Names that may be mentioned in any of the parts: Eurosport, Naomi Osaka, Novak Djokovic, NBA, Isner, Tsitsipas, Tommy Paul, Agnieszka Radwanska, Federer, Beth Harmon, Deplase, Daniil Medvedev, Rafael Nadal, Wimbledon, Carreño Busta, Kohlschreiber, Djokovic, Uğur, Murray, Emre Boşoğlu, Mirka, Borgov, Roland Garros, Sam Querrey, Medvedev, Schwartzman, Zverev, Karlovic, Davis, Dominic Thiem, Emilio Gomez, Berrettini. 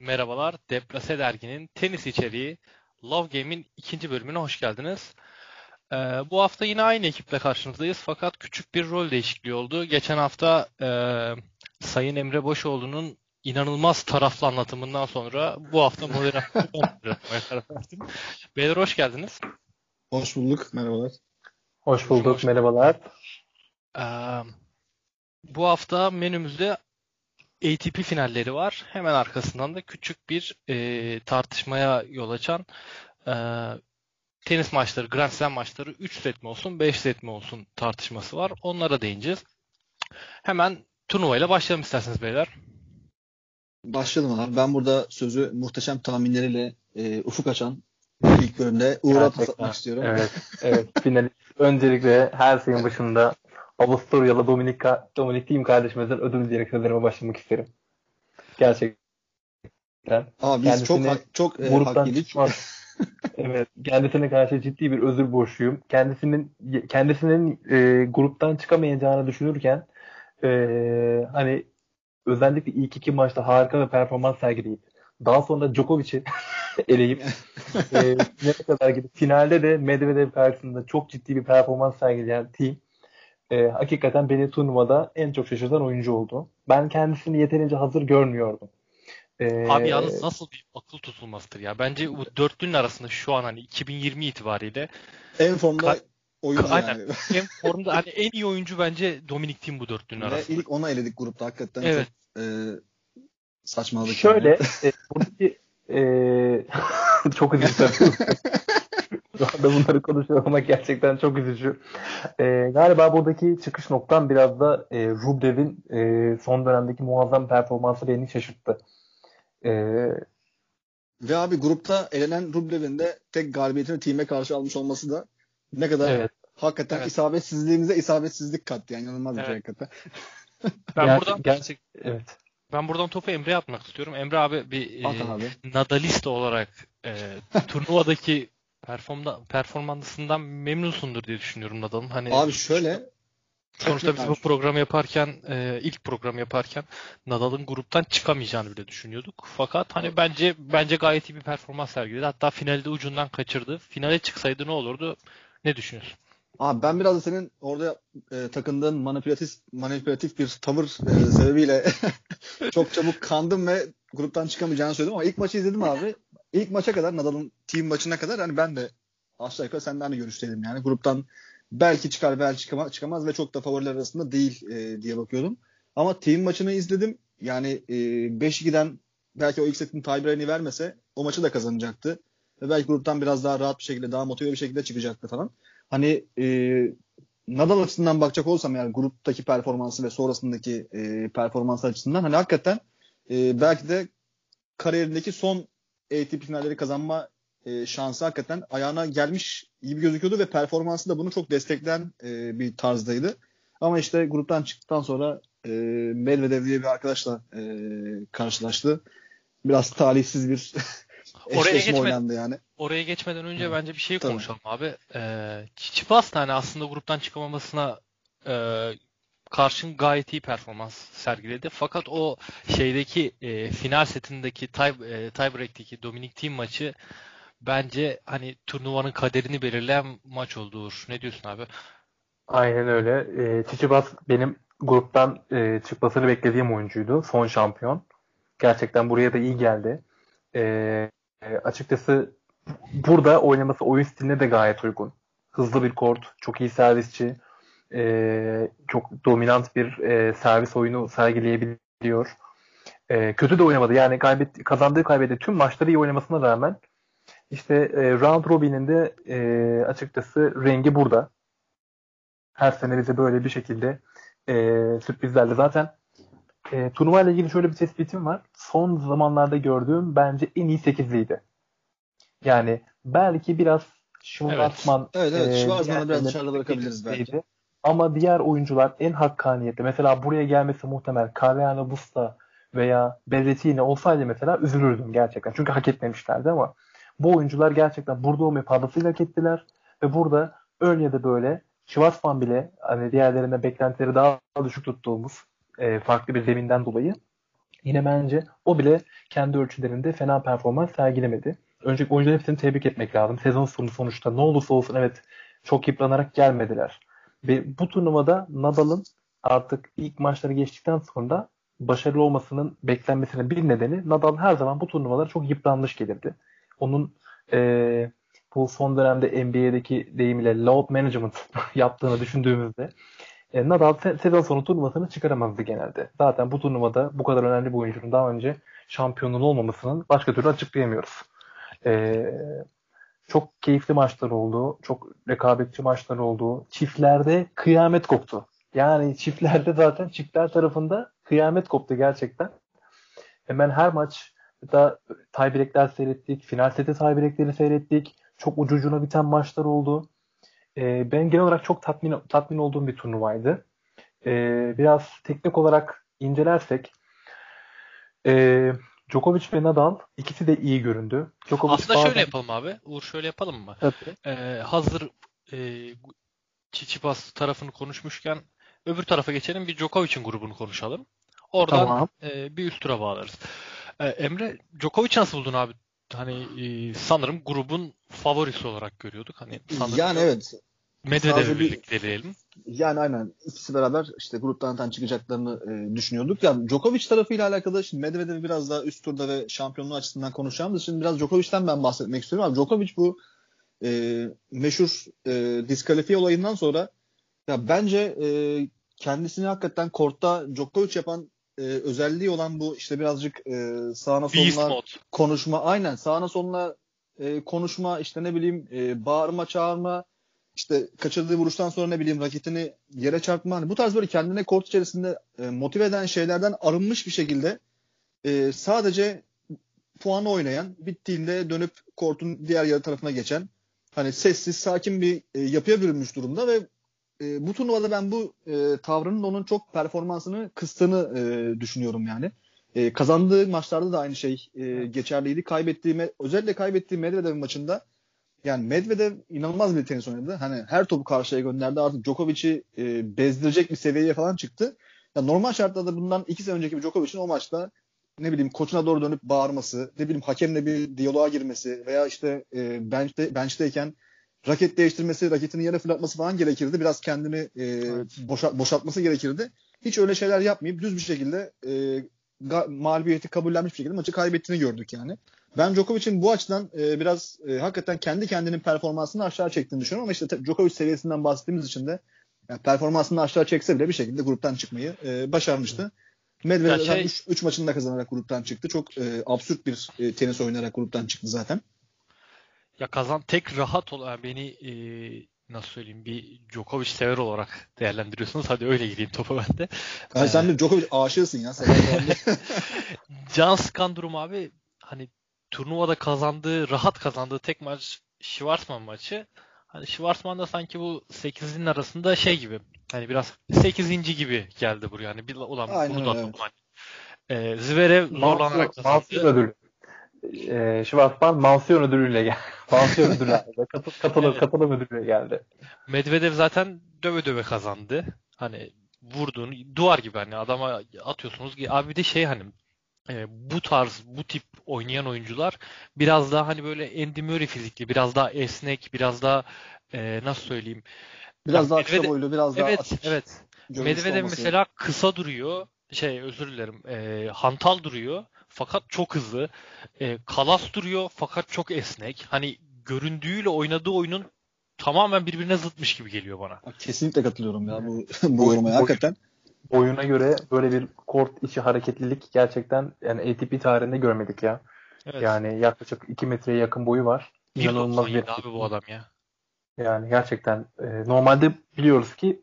Merhabalar, Deplase derginin tenis içeriği Love Game'in ikinci bölümüne hoş geldiniz. Bu hafta yine aynı ekiple karşınızdayız fakat küçük bir rol değişikliği oldu. Geçen hafta Sayın Emre Boşoğlu'nun inanılmaz taraflı anlatımından sonra bu hafta moderatörüm. Beyler hoş geldiniz. Hoş bulduk, merhabalar. Hoş bulduk, merhabalar. Bu hafta menümüzde ATP finalleri var. Hemen arkasından da küçük bir tartışmaya yol açan tenis maçları, Grand Slam maçları 3 set mi olsun, 5 set mi olsun tartışması var. Onlara değineceğiz. Hemen turnuvayla başlayalım isterseniz beyler. Başlayalım abi. Ben burada sözü muhteşem tahminleriyle ufuk açan ilk bölümde Uğur'a paslatmak istiyorum. Evet, evet. Finalist. Öncelikle her şeyin başında Avustralyalı Dominic Thiem kardeşimizden ödül direktörlerime başlamak isterim. Gerçekten. Abi biz çok haklıydık. Evet, kendisine karşı ciddi bir özür borçluyum. Kendisinin gruptan çıkamayacağını düşünürken hani özellikle ilk iki maçta harika bir performans sergileyip daha sonra Djokovic'i eleyip ne kadar gibi finalde de Medvedev karşısında çok ciddi bir performans sergileyen Thiem hakikaten beni turnuvada en çok şaşırtan oyuncu oldu. Ben kendisini yeterince hazır görmüyordum. Abi yalnız nasıl bir akıl tutulmasıdır ya. Bence bu dörtlünün arasında şu an hani 2020 itibariyle en formda oyuncu yani. En formda hani en iyi oyuncu bence Dominic Thiem bu dörtlünün arasında. İlk ona eledik grupta hakikaten. Evet. Çok saçmaladık. Şöyle buradaki çok üzüldüm. Şu anda bunları konuşuyorum ama gerçekten çok üzücü. Galiba buradaki çıkış noktam biraz da Rublev'in son dönemdeki muazzam performansı beni şaşırttı. Ve abi grupta elenen Rublev'in de tek galibiyetini Thiem'e karşı almış olması da ne kadar hakikaten isabetsizliğimize isabetsizlik kattı. Yani inanılmaz bir şey hakikaten. Ben buradan topu Emre'ye atmak istiyorum. Emre abi bir Nadalist olarak turnuvadaki performansından memnunsundur diye düşünüyorum Nadal'ın. Hani abi şöyle sonuçta biz bu programı yaparken ilk programı yaparken Nadal'ın gruptan çıkamayacağını bile düşünüyorduk. Fakat hani bence gayet iyi bir performans sergiledi. Hatta finalde ucundan kaçırdı. Finale çıksaydı ne olurdu? Ne düşünüyorsun? Abi ben biraz da senin orada takındığın manipülatif bir tavır sebebiyle çok çabuk kandım ve gruptan çıkamayacağını söyledim ama ilk maçı izledim abi. İlk maça kadar Nadal'ın Thiem maçına kadar hani ben de aşağı yukarı senden de görüşteydim yani. Gruptan belki çıkar belki çıkamaz ve çok da favoriler arasında değil diye bakıyordum. Ama Thiem maçını izledim. Yani 5-2'den belki o ilk setin tiebreak'ini vermese o maçı da kazanacaktı. Ve belki gruptan biraz daha rahat bir şekilde daha motive bir şekilde çıkacaktı falan. Hani Nadal açısından bakacak olsam yani gruptaki performansı ve sonrasındaki performansı açısından hani hakikaten belki de kariyerindeki son ATP finalleri kazanma şansı hakikaten ayağına gelmiş gibi gözüküyordu ve performansı da bunu çok destekleyen bir tarzdaydı. Ama işte gruptan çıktıktan sonra Medvedev diye bir arkadaşla karşılaştı. Biraz talihsiz bir eşleşme oynandı yani. Oraya geçmeden önce bence bir şey konuşalım abi. Tsitsipas da hani aslında gruptan çıkamamasına karşın gayet iyi performans sergiledi. Fakat o şeydeki final setindeki tiebreak'teki Dominic Thiem maçı bence hani turnuvanın kaderini belirleyen maç oldu. Ne diyorsun abi? Aynen öyle. Tsitsipas benim gruptan çıkmasını beklediğim oyuncuydu. Son şampiyon. Gerçekten buraya da iyi geldi. Açıkçası burada oynaması oyun stiline de gayet uygun. Hızlı bir kort, çok iyi servisçi. Çok dominant bir servis oyunu sergileyebiliyor. Kötü de oynamadı. Yani kazandığı tüm maçları iyi oynamasına rağmen işte round robin'in de açıkçası rengi burada. Her sene bize böyle bir şekilde sürprizlerle zaten turnuva ile ilgili şöyle bir tespitim var. Son zamanlarda gördüğüm bence en iyi 8'liydi. Yani belki biraz Schwartzman Schwartzman'ı biraz dışarıda bırakabiliriz bence. Ama diğer oyuncular en hakkaniyetli. Mesela buraya gelmesi muhtemel Carreño Busta veya Berrettini olsaydı mesela üzülürdüm gerçekten. Çünkü hak etmemişlerdi ama bu oyuncular gerçekten burada olmayı fazlasıyla hak ettiler. Ve burada öyle ya da böyle Schwartzman bile hani diğerlerine beklentileri daha düşük tuttuğumuz farklı bir zeminden dolayı Yine bence o bile kendi ölçülerinde fena performans sergilemedi. Önceki oyuncuların hepsini tebrik etmek lazım. Sezon sonu sonuçta ne olursa olsun evet çok yıpranarak gelmediler. Ve bu turnuvada Nadal'ın artık ilk maçları geçtikten sonra başarılı olmasının beklenmesinin bir nedeni Nadal her zaman bu turnuvalara çok yıpranmış gelirdi. Onun bu son dönemde NBA'deki deyimiyle load management yaptığını düşündüğümüzde Nadal sezon sonu turnuvasını çıkaramazdı genelde. Zaten bu turnuvada bu kadar önemli bir oyuncunun daha önce şampiyonluğun olmamasının başka türlü açıklayamıyoruz. Çok keyifli maçlar oldu. Çok rekabetçi maçlar oldu. Çiftlerde kıyamet koptu. Yani çiftlerde zaten çiftler tarafında kıyamet koptu gerçekten. Hemen her maçta tiebreak'ler seyrettik. Final seti tiebreak'leri seyrettik. Çok ucu ucuna biten maçlar oldu. Ben genel olarak çok tatmin olduğum bir turnuvaydı. Biraz teknik olarak incelersek Djokovic ve Nadal ikisi de iyi göründü. Djokovic aslında şöyle yapalım abi. Uğur şöyle yapalım mı? Evet. Hazır Tsitsipas tarafını konuşmuşken öbür tarafa geçelim. Bir Djokovic'in grubunu konuşalım. Oradan tamam. Bir üst tura bağlarız. Emre, Djokovic'i nasıl buldun abi? Hani sanırım grubun favorisi olarak görüyorduk. Hani yani evet. Medvedev'i birlikteleyelim. Yani aynen. İkisi beraber işte gruptan çıkacaklarını düşünüyorduk. Yani Djokovic tarafıyla alakalı şimdi Medvedev'i biraz daha üst turda ve şampiyonluğu açısından konuşacağım da şimdi biraz Djokovic'ten ben bahsetmek istiyorum. Abi Djokovic bu meşhur diskalifiye olayından sonra ya bence kendisini hakikaten kortta Djokovic yapan özelliği olan bu işte birazcık sağına soluna konuşma, aynen sağına soluna konuşma, işte ne bileyim bağırma çağırma, işte kaçırdığı vuruştan sonra ne bileyim raketini yere çarpma, hani bu tarz böyle kendine kort içerisinde motive eden şeylerden arınmış bir şekilde sadece puanı oynayan, bittiğinde dönüp kortun diğer yarı tarafına geçen, hani sessiz sakin bir yapıya bürünmüş durumda ve bu turnuvada ben bu tavrının onun çok performansını kıstığını düşünüyorum yani. Kazandığı maçlarda da aynı şey geçerliydi. Özellikle kaybettiği Medvedev maçında yani Medvedev inanılmaz bir tenis oynadı. Hani her topu karşıya gönderdi. Artık Djokovic'i bezdirecek bir seviyeye falan çıktı. Yani normal şartlarda bundan 2 sene önceki bir Djokovic'in o maçta ne bileyim koçuna doğru dönüp bağırması, ne bileyim hakemle bir diyaloğa girmesi veya işte bench'teyken raket değiştirmesi, raketini yere fırlatması falan gerekirdi. Biraz kendini evet, boşaltması gerekirdi. Hiç öyle şeyler yapmayıp düz bir şekilde mağlubiyeti kabullenmiş bir şekilde maçı kaybettiğini gördük yani. Ben Djokovic'in bu açıdan biraz hakikaten kendi kendinin performansını aşağı çektiğini düşünüyorum. Ama işte Djokovic seviyesinden bahsettiğimiz için de yani performansını aşağı çekse bile bir şekilde gruptan çıkmayı başarmıştı. Medvedev 3 maçını da kazanarak gruptan çıktı. Çok absürt bir tenis oynayarak gruptan çıktı zaten. Ya tek rahat olan beni nasıl söyleyeyim, bir Djokovic sever olarak değerlendiriyorsunuz. Hadi öyle gireyim topa ben de. Yani sen de Djokovic aşığısın ya. Can sıkan durum abi, hani turnuvada rahat kazandığı tek maç Schwartzman maçı. Hani Schwartzman da sanki bu 8'in arasında şey gibi. Hani biraz 8. gibi geldi buraya. Hani bunu da evet. Zverev Roland Garros Schwartzman mansiyon ödülüyle geldi. Mansiyon ödülüyle katılım ödülüyle geldi. Medvedev zaten döve kazandı. Hani vurduğunu duvar gibi hani adama atıyorsunuz ki abi, bir de hani bu tip oynayan oyuncular biraz daha hani böyle Andy Murray fizikli, biraz daha esnek, biraz daha nasıl söyleyeyim, biraz daha kısa boylu, biraz daha açık. Evet. Medvedev mesela kısa duruyor. Hantal duruyor fakat çok hızlı. Kalas duruyor fakat çok esnek. Hani göründüğüyle oynadığı oyunun tamamen birbirine zıtmış gibi geliyor bana. Kesinlikle katılıyorum ya bu yorumaya hakikaten. Oyuna göre böyle bir kort içi hareketlilik gerçekten yani ATP tarihinde görmedik ya. Evet. Yani yaklaşık 2 metreye yakın boyu var. İnanılmaz bir abi bu adam ya. Yani gerçekten normalde biliyoruz ki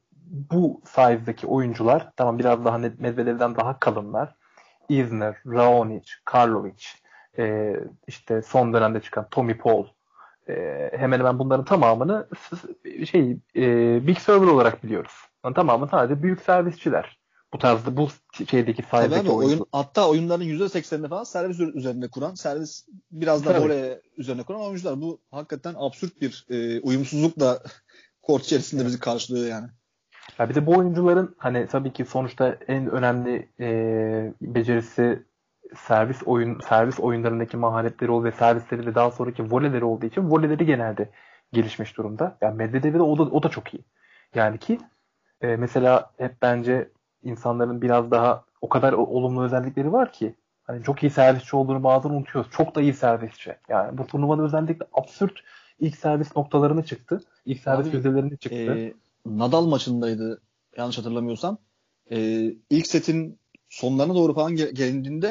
bu size'daki oyuncular tamam biraz daha Medvedev'den daha kalınlar. Isner, Raonic, Karlovic, işte son dönemde çıkan Tommy Paul, hemen hemen bunların tamamını big server olarak biliyoruz. Yani tamamı sadece büyük servisçiler. Bu tarzda bu şeydeki size'daki oyuncular. Hatta oyunların %80'ini falan servis üzerine kuran, servis biraz daha voley üzerine kuran oyuncular. Bu hakikaten absürt bir uyumsuzlukla kort içerisinde bizi karşılıyor yani. Ya bir de bu oyuncuların hani tabii ki sonuçta en önemli becerisi servis oyunlarındaki maharetleri ve servisleriyle daha sonraki voleleri olduğu için voleleri genelde gelişmiş durumda. Yani Medvedev'de o da çok iyi. Yani ki mesela hep bence insanların biraz daha o kadar olumlu özellikleri var ki hani çok iyi servisçi olduğunu bazen unutuyoruz. Çok da iyi servisçi. Yani bu turnuvada özellikle absürt ilk servis noktalarına çıktı. İlk servis yüzdelerine çıktı. Nadal maçındaydı yanlış hatırlamıyorsam. İlk setin sonlarına doğru falan gelindiğinde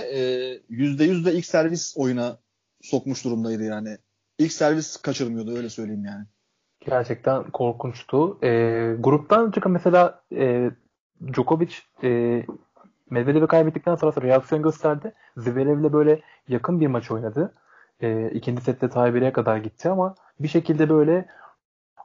%100 de ilk servis oyuna sokmuş durumdaydı yani. İlk servis kaçırmıyordu öyle söyleyeyim yani. Gerçekten korkunçtu. Gruptan çıkan mesela Djokovic Medvedev'i kaybettikten sonra reaksiyon gösterdi. Zverev'le böyle yakın bir maç oynadı. İkinci sette tiebreak'e kadar gitti ama bir şekilde böyle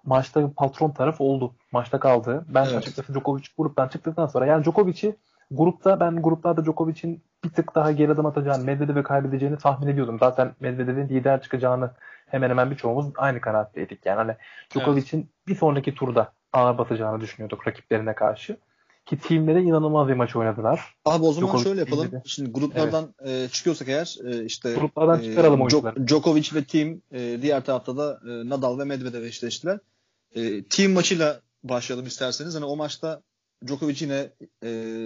maçta patron taraf oldu. Maçta kaldı. Ben açıkçası Djokovic gruptan çıktıktan sonra yani Djokovic'i gruplarda Djokovic'in bir tık daha geri adım atacağını, Medvedev'e kaybedeceğini tahmin ediyordum. Zaten Medvedev'in lider çıkacağını hemen hemen birçoğumuz aynı kanaatteydik. Yani hani Djokovic'in bir sonraki turda ağır basacağını düşünüyorduk rakiplerine karşı. Ki Thiem'lere inanılmaz bir maç oynadılar. Abi o zaman Djokovic şöyle yapalım. Thiem'leri. Şimdi gruplardan çıkıyorsak eğer işte gruplardan çıkaralım oyuncuları. Djokovic ve Thiem, diğer tarafta da Nadal ve Medvedev eşleştiler. Thiem maçıyla başlayalım isterseniz. Hani o maçta Djokovic yine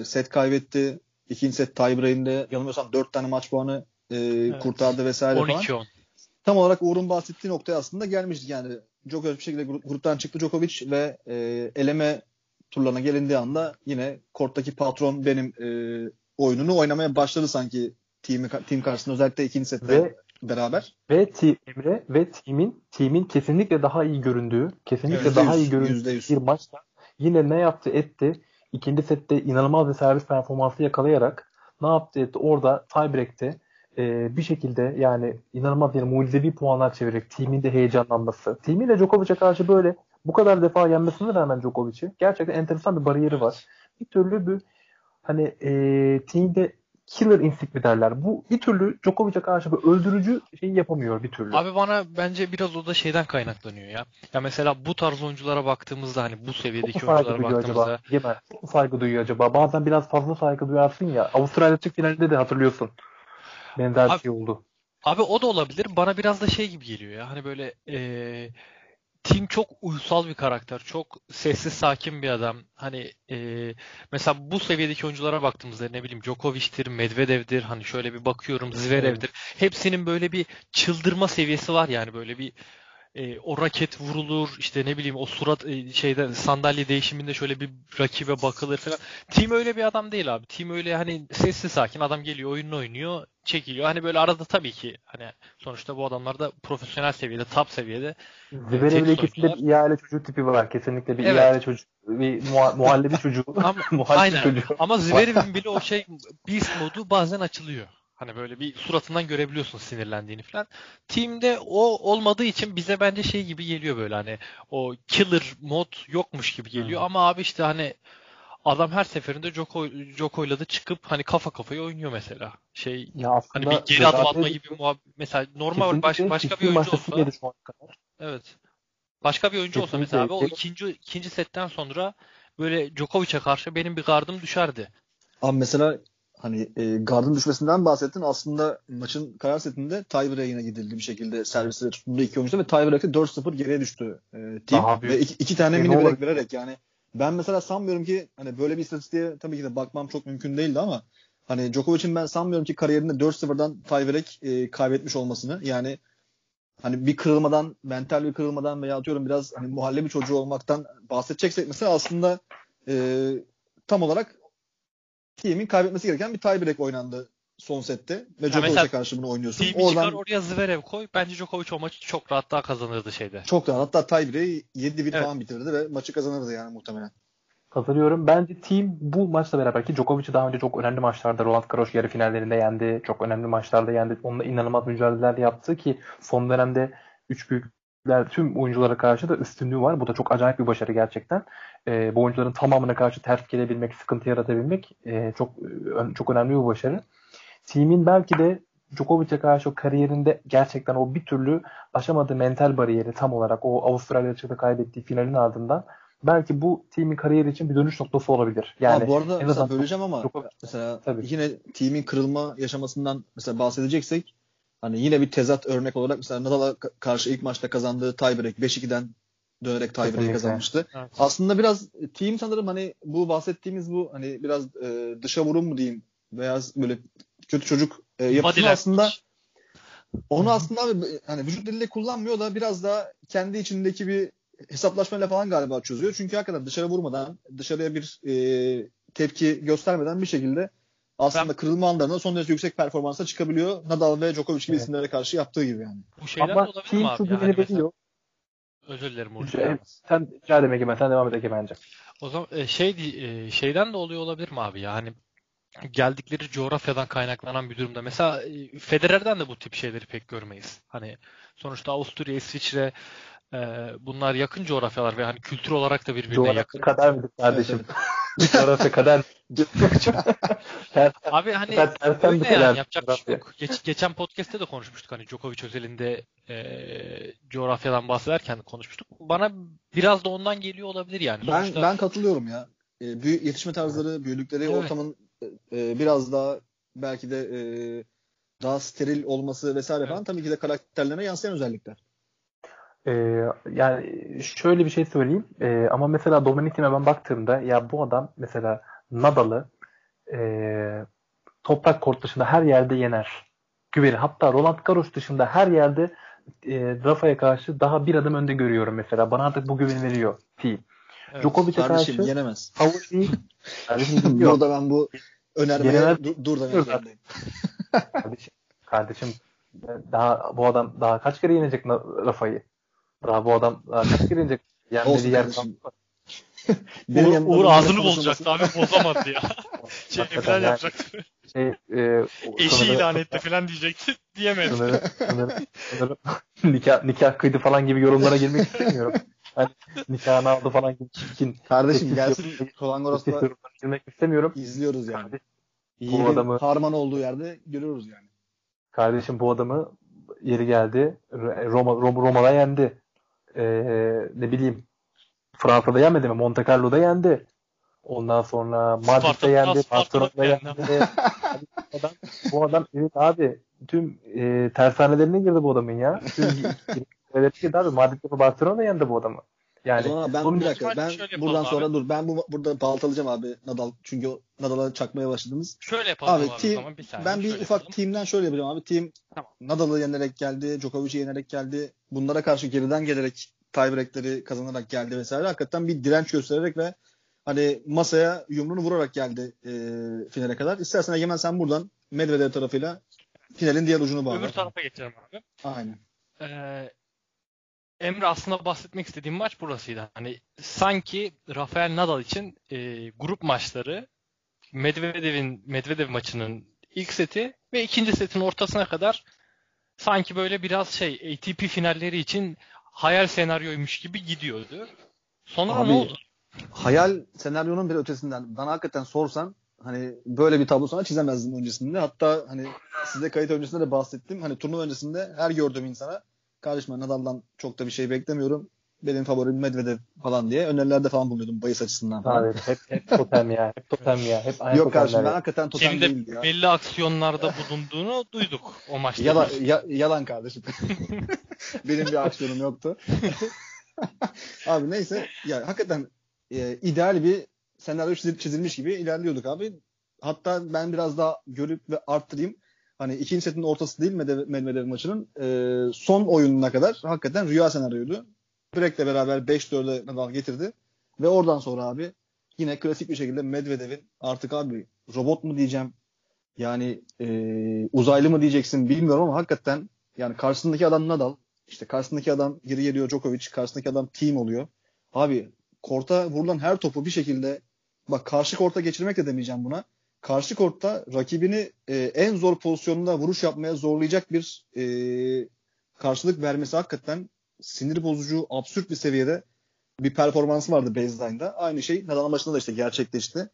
set kaybetti. İkinci set tiebreak'inde yanılmıyorsam 4 tane maç puanı kurtardı vesaire 12-10. Falan. Tam olarak Uğur'un bahsettiği noktaya aslında gelmiştik. Yani Djokovic bir şekilde gruptan çıktı Djokovic ve eleme turlarına gelindiği anda yine korttaki patron benim oyununu oynamaya başladı sanki Thiem karşısında özellikle ikinci sette beraber. Ve Thiem'in kesinlikle daha iyi göründüğü, %100. Bir maçta yine ne yaptı etti. İkinci sette inanılmaz bir servis performansı yakalayarak ne yaptı etti orada tiebreak'te bir şekilde yani inanılmaz bir mucizevi puanlar çevirerek Thiem'in de heyecanlanması. Thiem'in de Djokovic'e karşı böyle bu kadar defa yenmesine rağmen Djokovic'i gerçekten enteresan bir bariyeri var. Bir türlü bir hani Thiem'de killer instinct mi derler. Bu bir türlü Djokovic'e karşı bir öldürücü şeyi yapamıyor bir türlü. Abi bence biraz o da şeyden kaynaklanıyor ya. Ya mesela bu tarz oyunculara baktığımızda hani bu seviyedeki oyunculara baktığımızda çok mu saygı duyuyor acaba? Bazen biraz fazla saygı duyarsın ya. Avustralya Açık finalinde de hatırlıyorsun. Benzer bir şey oldu. Abi o da olabilir. Bana biraz da şey gibi geliyor ya. Hani böyle Thiem çok uysal bir karakter. Çok sessiz, sakin bir adam. Hani mesela bu seviyedeki oyunculara baktığımızda ne bileyim Djokovic'tir, Medvedev'dir. Hani şöyle bir bakıyorum Zverev'dir. Hepsinin böyle bir çıldırma seviyesi var yani böyle bir o raket vurulur işte ne bileyim o surat şeyde sandalye değişiminde şöyle bir rakibe bakılır falan. Thiem öyle bir adam değil abi. Thiem öyle hani sessiz sakin adam geliyor oyununu oynuyor çekiliyor. Hani böyle arada tabii ki hani sonuçta bu adamlar da profesyonel seviyede top seviyede. Zverev'le ikisinde bir ihale çocuğu tipi var. Kesinlikle bir ihale çocuğu bir muhallebi çocuğu. Aynen. Çocuğu. Ama Zverev'in bile o şey beast modu bazen açılıyor. Hani böyle bir suratından görebiliyorsun sinirlendiğini falan. Thiem'de o olmadığı için bize bence şey gibi geliyor böyle hani o killer mod yokmuş gibi geliyor. Ama abi işte hani adam her seferinde Djokovic'le de çıkıp hani kafa kafaya oynuyor mesela. Şey ya hani bir geri adım atma gibi mesela normal başka bir oyuncu olsa. Evet. Başka bir oyuncu olsa mesela abi o ikinci setten sonra böyle Djokovic'e karşı benim bir gardım düşerdi. Abi mesela hani gardın düşmesinden bahsettin. Aslında maçın karar setinde tiebreak'ine gidildi bir şekilde. Servislere tutuldu iki oyuncuda ve tiebreak'te 4-0 geriye düştü Thiem. Ve iki tane mini break vererek yani. Ben mesela sanmıyorum ki hani böyle bir istatistiğe tabii ki de bakmam çok mümkün değildi ama hani Djokovic'in ben sanmıyorum ki kariyerinde 4-0'dan tiebreak kaybetmiş olmasını. Yani hani bir kırılmadan, mental bir kırılmadan veya atıyorum biraz hani muhallebi çocuğu olmaktan bahsedeceksek mesela aslında tam olarak Thiem'in kaybetmesi gereken bir tiebreak oynandı son sette ve Djokovic'e karşı bunu oynuyorsun. Thiem'i çıkar oraya Zverev koy. Bence Djokovic o maçı çok rahat daha kazanırdı şeyde. Çok rahat. Hatta tiebreak'i 7-1 falan bitirirdi ve maçı kazanırdı yani muhtemelen. Katılıyorum. Bence Thiem bu maçla beraber ki Djokovic'i daha önce çok önemli maçlarda Roland Garros yarı finallerinde yendi. Çok önemli maçlarda yendi. Onunla inanılmaz mücadeleler yaptı ki son dönemde 3 büyükler tüm oyunculara karşı da üstünlüğü var. Bu da çok acayip bir başarı gerçekten. Bu oyuncuların tamamına karşı ters gelebilmek, sıkıntı yaratabilmek çok önemli bir başarı. Thiem'in belki de Djokovic'e karşı kariyerinde gerçekten o bir türlü aşamadığı mental bariyeri tam olarak o Avustralya Açık'ta kaybettiği finalin ardından belki bu Thiem'in kariyeri için bir dönüş noktası olabilir. Yani bu arada mesela böleceğim ama mesela tabii. Yine Thiem'in kırılma yaşamasından mesela bahsedeceksek hani yine bir tezat örnek olarak mesela Nadal'a karşı ilk maçta kazandığı tiebreak 5-2'den dönerek tiebreak'i kazanmıştı. Evet. Aslında biraz Thiem sanırım hani bu bahsettiğimiz bu hani biraz dışa vurum mu diyeyim veya böyle kötü çocuk yapısını aslında onu aslında hani vücut diliyle kullanmıyor da biraz daha kendi içindeki bir hesaplaşmayla falan galiba çözüyor. Çünkü hakikaten dışarı vurmadan, dışarıya bir tepki göstermeden bir şekilde aslında kırılma anlarında son derece yüksek performansa çıkabiliyor. Nadal ve Djokovic gibi isimlere karşı yaptığı gibi yani. Bu şeyler de olabilir mi abi? Yani mesela... Özür dilerim Uğur. Sen rica demek Egemen. Sen devam et Egemen'cim. O zaman şeyden de oluyor olabilir mi abi ya? Hani geldikleri coğrafyadan kaynaklanan bir durumda. Mesela Federer'den de bu tip şeyleri pek görmeyiz. Hani sonuçta Avusturya, İsviçre bunlar yakın coğrafyalar ve hani kültür olarak da birbirine coğrafya yakın. Kadar mıydık kardeşim? Coğrafya kadar. Abi hani yani yapacak bir şey yok. Geçen podcast'te de konuşmuştuk hani Djokovic özelinde coğrafyadan bahsederken konuşmuştuk. Bana biraz da ondan geliyor olabilir yani. Ben katılıyorum ya. Yetişme tarzları, büyüdükleri ortamın biraz daha belki de daha steril olması vesaire falan tabii ki de karakterlerine yansıyan özellikler. Yani şöyle bir şey söyleyeyim ama mesela Dominic Thiem'e ben baktığımda ya bu adam mesela Nadal'ı toprak kort dışında her yerde yener güveni. Hatta Roland Garros dışında her yerde Rafa'ya karşı daha bir adım önde görüyorum mesela. Bana artık bu güveni veriyor Thiem. Evet, Djokovic'e karşı yenemez. Avustralya burada ben bu önermeye dur da ben kardeşim daha bu adam daha kaç kere yenecek Rafa'yı? Daha bu adam kaç kere yenecek? Yani diğer Uğur ağzını bozacaktı abi bozamadı ya. Şey falan yani, yapacaktı. Eşi ilan etti falan diyecekti. Diyemedi. Sanırım nikah kıydı falan gibi yorumlara girmek istemiyorum. Hani nikahını aldı falan gibi çirkin. Kardeşim gelsin Roland Garros'ta girmek istemiyorum. İzliyoruz yani. Kardeşim, bu adamı harman olduğu yerde görüyoruz yani. Kardeşim bu adamı yeri geldi. Roma'da yendi. Ne bileyim Fransa'da yenmedi mi? Monte Carlo'da yendi. Ondan sonra Madrid'de yendi. Barcelona'da yendi. Bu adam evet abi tüm tersanelerine girdi bu adamın ya. Tüm girdi abi. Madrid'de Barcelona'da yendi bu adamı. Yani ben buradan sonra abi. Dur. Ben burada baltalayacağım abi Nadal. Çünkü Nadal'a çakmaya başladınız. Şöyle yapalım abi. Thiem, bir ben bir ufak yapalım. Thiem'den şöyle yapacağım abi. Thiem tamam. Nadal'ı yenerek geldi. Djokovic'i yenerek geldi. Bunlara karşı geriden gelerek tiebreak'leri kazanarak geldi vesaire. Hakikaten bir direnç göstererek ve hani masaya yumruğunu vurarak geldi finale kadar. İstersen Egemen sen buradan Medvedev tarafıyla finalin diğer ucunu bağla. Öbür tarafa geçelim abi. Aynen. Emre aslında bahsetmek istediğim maç burasıydı. Hani sanki Rafael Nadal için grup maçları Medvedev maçının ilk seti ve ikinci setin ortasına kadar sanki böyle biraz ATP finalleri için hayal senaryoymuş gibi gidiyordu. Sonra abi, ne oldu? Hayal senaryonun bir ötesinden. Bana hakikaten sorsan hani böyle bir tablo sana çizemezdim öncesinde. Hatta hani size kayıt öncesinde de bahsettim. Hani turnuva öncesinde her gördüğüm insana kardeşim Nadal'dan çok da bir şey beklemiyorum. Benim favorim Medvedev falan diye önerilerde falan bulunuyordum bahis açısından falan. Abi, hep totem ya. Hep totem ya. Hep aynı. Yok kardeşim ben hakikaten totem değildi ya. Senin de belli aksiyonlarda bulunduğunu duyduk o maçta. Yalan kardeşim. Benim bir aksiyonum yoktu. Abi neyse ya hakikaten ideal bir senaryo çizilmiş gibi ilerliyorduk abi. Hatta ben biraz daha görüp ve arttırayım. Hani ikinci setin ortası değil Medvedev maçının son oyununa kadar hakikaten rüya senaryoydu. Break'le beraber 5-4'e Nadal getirdi. Ve oradan sonra abi yine klasik bir şekilde Medvedev'in artık abi robot mu diyeceğim yani uzaylı mı diyeceksin bilmiyorum ama hakikaten yani karşısındaki adam Nadal. İşte karşısındaki adam geri geliyor Djokovic. Karşısındaki adam Thiem oluyor. Abi korta vurulan her topu bir şekilde bak karşı korta geçirmek de demeyeceğim buna. Karşı kortta rakibini en zor pozisyonunda vuruş yapmaya zorlayacak bir karşılık vermesi hakikaten sinir bozucu, absürt bir seviyede bir performansı vardı baseline'da. Aynı şey Nadal maçında da işte gerçekleşti.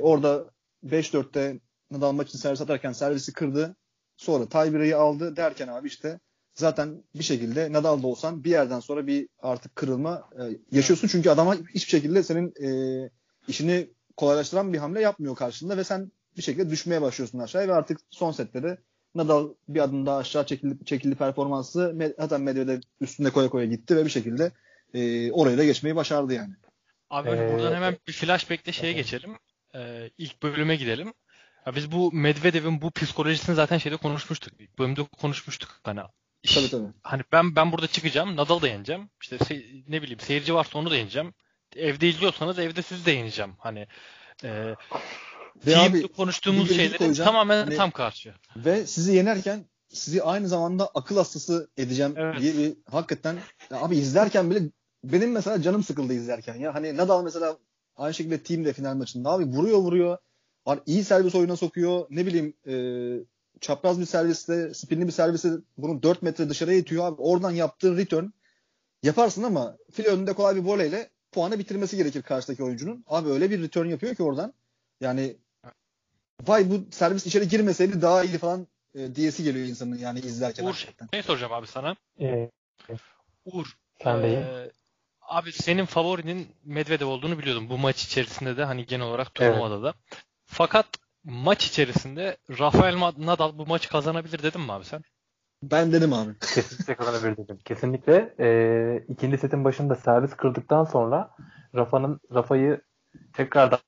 Orada 5-4'te Nadal maçını servis atarken servisi kırdı. Sonra tiebreak'i aldı derken abi işte zaten bir şekilde Nadal'da olsan bir yerden sonra bir artık kırılma yaşıyorsun. Çünkü adama hiçbir şekilde senin işini kolaylaştıran bir hamle yapmıyor karşında ve sen bir şekilde düşmeye başlıyorsun aşağıya ve artık son setleri Nadal bir adım daha aşağı çekildi performansı zaten Medvedev üstünde koya koya gitti ve bir şekilde orayı da geçmeyi başardı yani. Abi buradan hemen bir flashback'te şeye geçelim. İlk bölüme gidelim. Ya biz bu Medvedev'in bu psikolojisini zaten şeyde konuşmuştuk. İlk bölümde konuşmuştuk hani. Tabii. Hani ben burada çıkacağım, Nadal da yeneceğim. İşte ne bileyim seyirci varsa onu da yeneceğim. Evde izliyorsanız evde sizi de yeneceğim. Hani abi, konuştuğumuz şeylerin tamamen hani, tam karşı. Ve sizi yenerken sizi aynı zamanda akıl hastası edeceğim diye bir hakikaten abi izlerken bile benim mesela canım sıkıldı izlerken ya. Hani Nadal mesela aynı şekilde Thiem'de final maçında abi vuruyor. Abi iyi servis oyuna sokuyor. Ne bileyim çapraz bir servisle, spinli bir servisle bunu 4 metre dışarıya itiyor abi. Oradan yaptığı return yaparsın ama file önünde kolay bir voleyle puanı bitirmesi gerekir karşıdaki oyuncunun. Abi öyle bir return yapıyor ki oradan. Yani vay bu servis içeri girmeseydi daha iyi falan diyesi geliyor insanın yani izlerken. Uğur, ne soracağım abi sana? Uğur. Sen de abi senin favorinin Medvedev olduğunu biliyordum. Bu maç içerisinde de hani genel olarak turnuvada da. Fakat maç içerisinde Rafael Nadal bu maçı kazanabilir dedin mi abi sen? Ben dedim abi. Kesinlikle kazanabilir dedim. Kesinlikle. İkinci setin başında servis kırdıktan sonra Rafa'yı tekrardan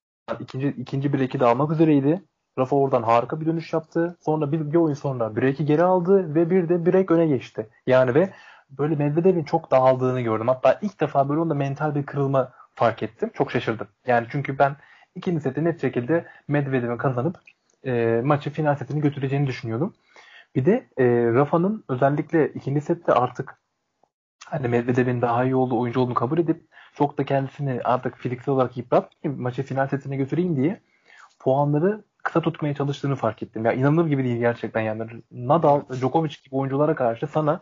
ikinci break'i de almak üzereydi. Rafa oradan harika bir dönüş yaptı. Sonra bir oyun sonra break'i geri aldı ve bir de break öne geçti. Yani ve böyle Medvedev'in çok dağıldığını gördüm. Hatta ilk defa böyle onda mental bir kırılma fark ettim. Çok şaşırdım. Yani çünkü ben ikinci seti net şekilde Medvedev'in kazanıp maçı final setini götüreceğini düşünüyordum. Bir de Rafa'nın özellikle ikinci sette artık hani Medvedev'in daha iyi olduğu oyuncu olduğunu kabul edip çok da kendisini artık fiziksel olarak yıpratmayayım, maçı final setine götüreyim diye puanları kısa tutmaya çalıştığını fark ettim. Ya inanılır gibi değil gerçekten yani. Nadal, Djokovic gibi oyunculara karşı sana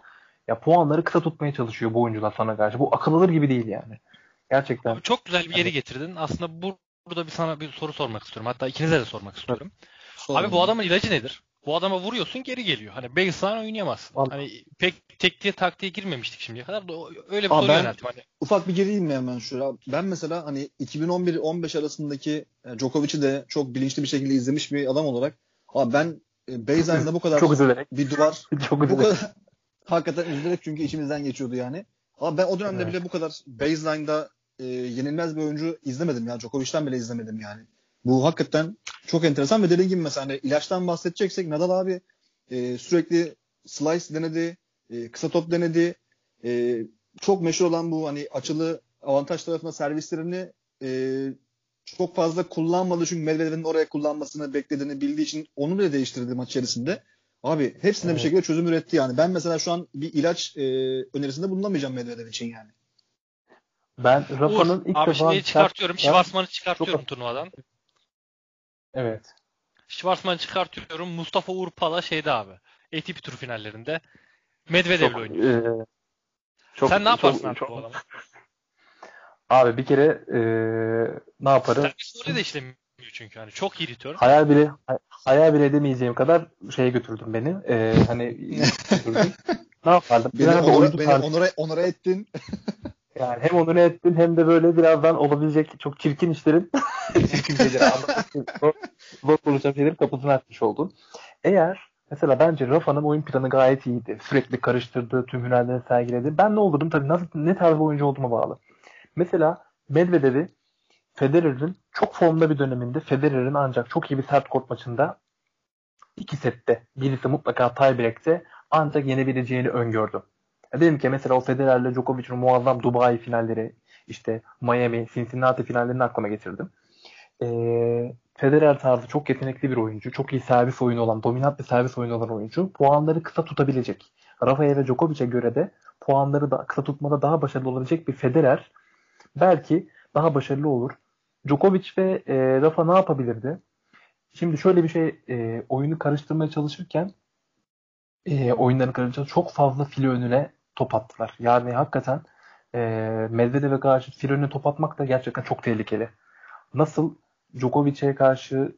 ya puanları kısa tutmaya çalışıyor bu oyuncular sana karşı. Bu akıl alır gibi değil yani. Gerçekten. Abi çok güzel bir yeri getirdin. Aslında burada sana bir soru sormak istiyorum. Hatta ikinize de sormak istiyorum. Sorun. Abi bu adamın ilacı nedir? Bu adama vuruyorsun geri geliyor. Hani baseline oynayamazsın. Vallahi. Hani pek taktiğe girmemiştik şimdiye kadar da öyle bir soru yönelttim. Hani. Ufak bir gireyim mi hemen şuraya? Ben mesela hani 2011-15 arasındaki Djokovic'i de çok bilinçli bir şekilde izlemiş bir adam olarak abi ben baseline'da bu kadar bir duvar bu kadar hakikaten üzülerek çünkü içimizden geçiyordu yani. Abi ben o dönemde bile bu kadar baseline'da yenilmez bir oyuncu izlemedim ya. Djokovic'ten bile izlemedim yani. Bu hakikaten çok enteresan ve dediğim gibi mesela hani ilaçtan bahsedeceksek Nadal abi sürekli slice denedi, kısa top denedi. Çok meşhur olan bu hani açılı avantaj tarafına servislerini çok fazla kullanmadı çünkü Medvedev'in oraya kullanmasını beklediğini bildiği için onu bile değiştirdi maç içerisinde. Abi hepsinde bir şekilde çözüm üretti yani. Ben mesela şu an bir ilaç önerisinde bulunamayacağım Medvedev için yani. Ben Rafa'nın ilk abi defa... Abi çıkartıyorum. Schwartzman'ı çıkartıyorum turnuvadan. Evet. Schwartzman'ı çıkartıyorum. Mustafa Uğur Pala şeyde abi. ATP tur finallerinde. Medvedev'le oynuyor. Sen ne yaparsın bu adamı? Abi bir kere ne yaparım? Servis öyle de işlemiyor çünkü. Yani çok iyi return. Hayal bile edemeyeceğim kadar şeye götürdün beni. Hani götürdün. Ne yapardım? Beni onora ettin. Yani hem onu ettin hem de böyle birazdan olabilecek çok çirkin işlerin çirkin şeyleri anlatmışsın. Zor konuşan şeylerin kapısını açmış oldun. Eğer mesela bence Rafa'nın oyun planı gayet iyiydi. Sürekli karıştırdığı tüm hünerleri sergiledi. Ben ne olurdum tabii ne tarz bir oyuncu olduğuma bağlı. Mesela Medvedev'i Federer'in çok formda bir döneminde Federer'in ancak çok iyi bir sert kort maçında iki sette birisi mutlaka tiebreak'te ancak yenebileceğini öngördüm. Dedim ki mesela o Federer'le Djokovic'in muazzam Dubai finalleri, işte Miami, Cincinnati finallerini aklıma getirdim. Federer tarzı çok yetenekli bir oyuncu, çok iyi servis oyunu olan, dominant bir servis oyunu olan oyuncu puanları kısa tutabilecek. Rafael ve Djokovic'e göre de puanları da kısa tutmada daha başarılı olabilecek bir Federer belki daha başarılı olur. Djokovic ve Rafa ne yapabilirdi? Şimdi şöyle bir şey, oyunu karıştırmaya çalışırken oyunların karıştırmaya çok fazla file önüne top attılar. Yani hakikaten Medvedev'e karşı fil önüne top atmak da gerçekten çok tehlikeli. Nasıl Djokovic'e karşı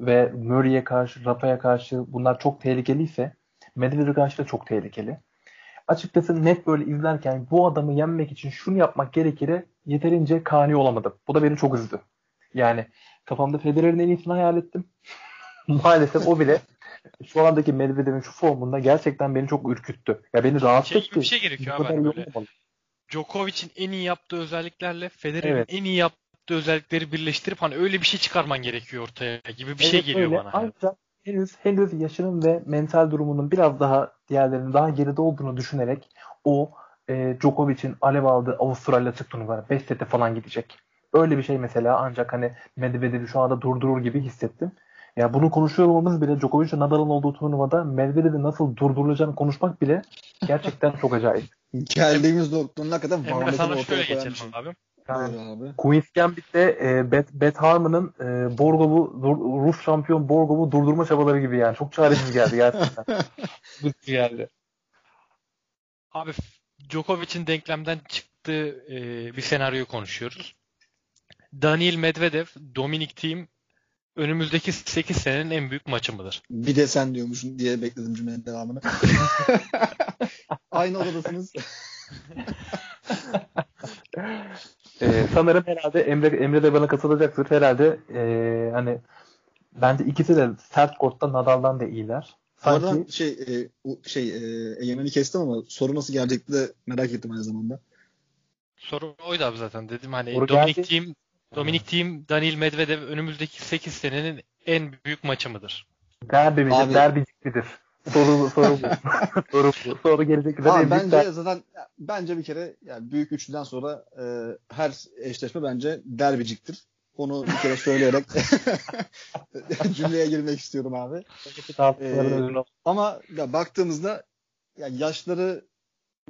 ve Murray'e karşı, Rafa'ya karşı bunlar çok tehlikeliyse Medvedev'e karşı da çok tehlikeli. açıkçası net böyle izlerken bu adamı yenmek için şunu yapmak gerekir yeterince kani olamadım. Bu da beni çok üzdü. Yani kafamda Federer'in en iyisini hayal ettim. Maalesef o bile şu andaki Medvedev'in şu formunda gerçekten beni çok ürküttü. Ya beni rahatsız etti. Bir şey gerekiyor abi böyle. Djokovic'in en iyi yaptığı özelliklerle Federer'in en iyi yaptığı özellikleri birleştirip hani öyle bir şey çıkarman gerekiyor ortaya gibi bir şey geliyor öyle. Bana. Ancak henüz yaşının ve mental durumunun biraz daha diğerlerinin daha geride olduğunu düşünerek o Djokovic'in alev aldığı Avustralya Açık turnuvarı 5 sete falan gidecek. Öyle bir şey mesela ancak hani Medvedev'i şu anda durdurur gibi hissettim. Ya bunu konuşuyor olmamız bile Djokovic'in Nadal'ın olduğu turnuvada Medvedev'i nasıl durdurulacağını konuşmak bile gerçekten çok acayip. Geldiğimiz noktanın kadar varlıklı ortaya koyan şey. Abi. Yani, Queen's Gambit'te Beth Harmon'ın Rus şampiyon Borgov'u durdurma çabaları gibi yani. Çok çaresiz geldi gerçekten. Geldi. Abi Djokovic'in denklemden çıktığı bir senaryoyu konuşuyoruz. Daniil Medvedev, Dominic Thiem önümüzdeki 8 senenin en büyük maçı mıdır? Bir de sen diyormuşsun diye bekledim cümlenin devamını. Aynı odadasınız. Sanırım herhalde Emre de bana katılacaktır. Herhalde hani bence ikisi de sert kortta Nadal'dan da iyiler. Sanki oradan Egemen'i kestim ama soru nasıl gelecekti de merak ettim aynı zamanda. Soru oydu abi zaten dedim hani Dominic Thiem, Daniil Medvedev önümüzdeki 8 senenin en büyük maçı mıdır? Derbicidir. Soru bu. Soru gelecek güzel. Bence bir kere yani büyük üçlüden sonra her eşleşme bence derbiciktir. Onu bir kere söyleyerek cümleye girmek istiyorum abi. Ama ya, baktığımızda ya, yaşları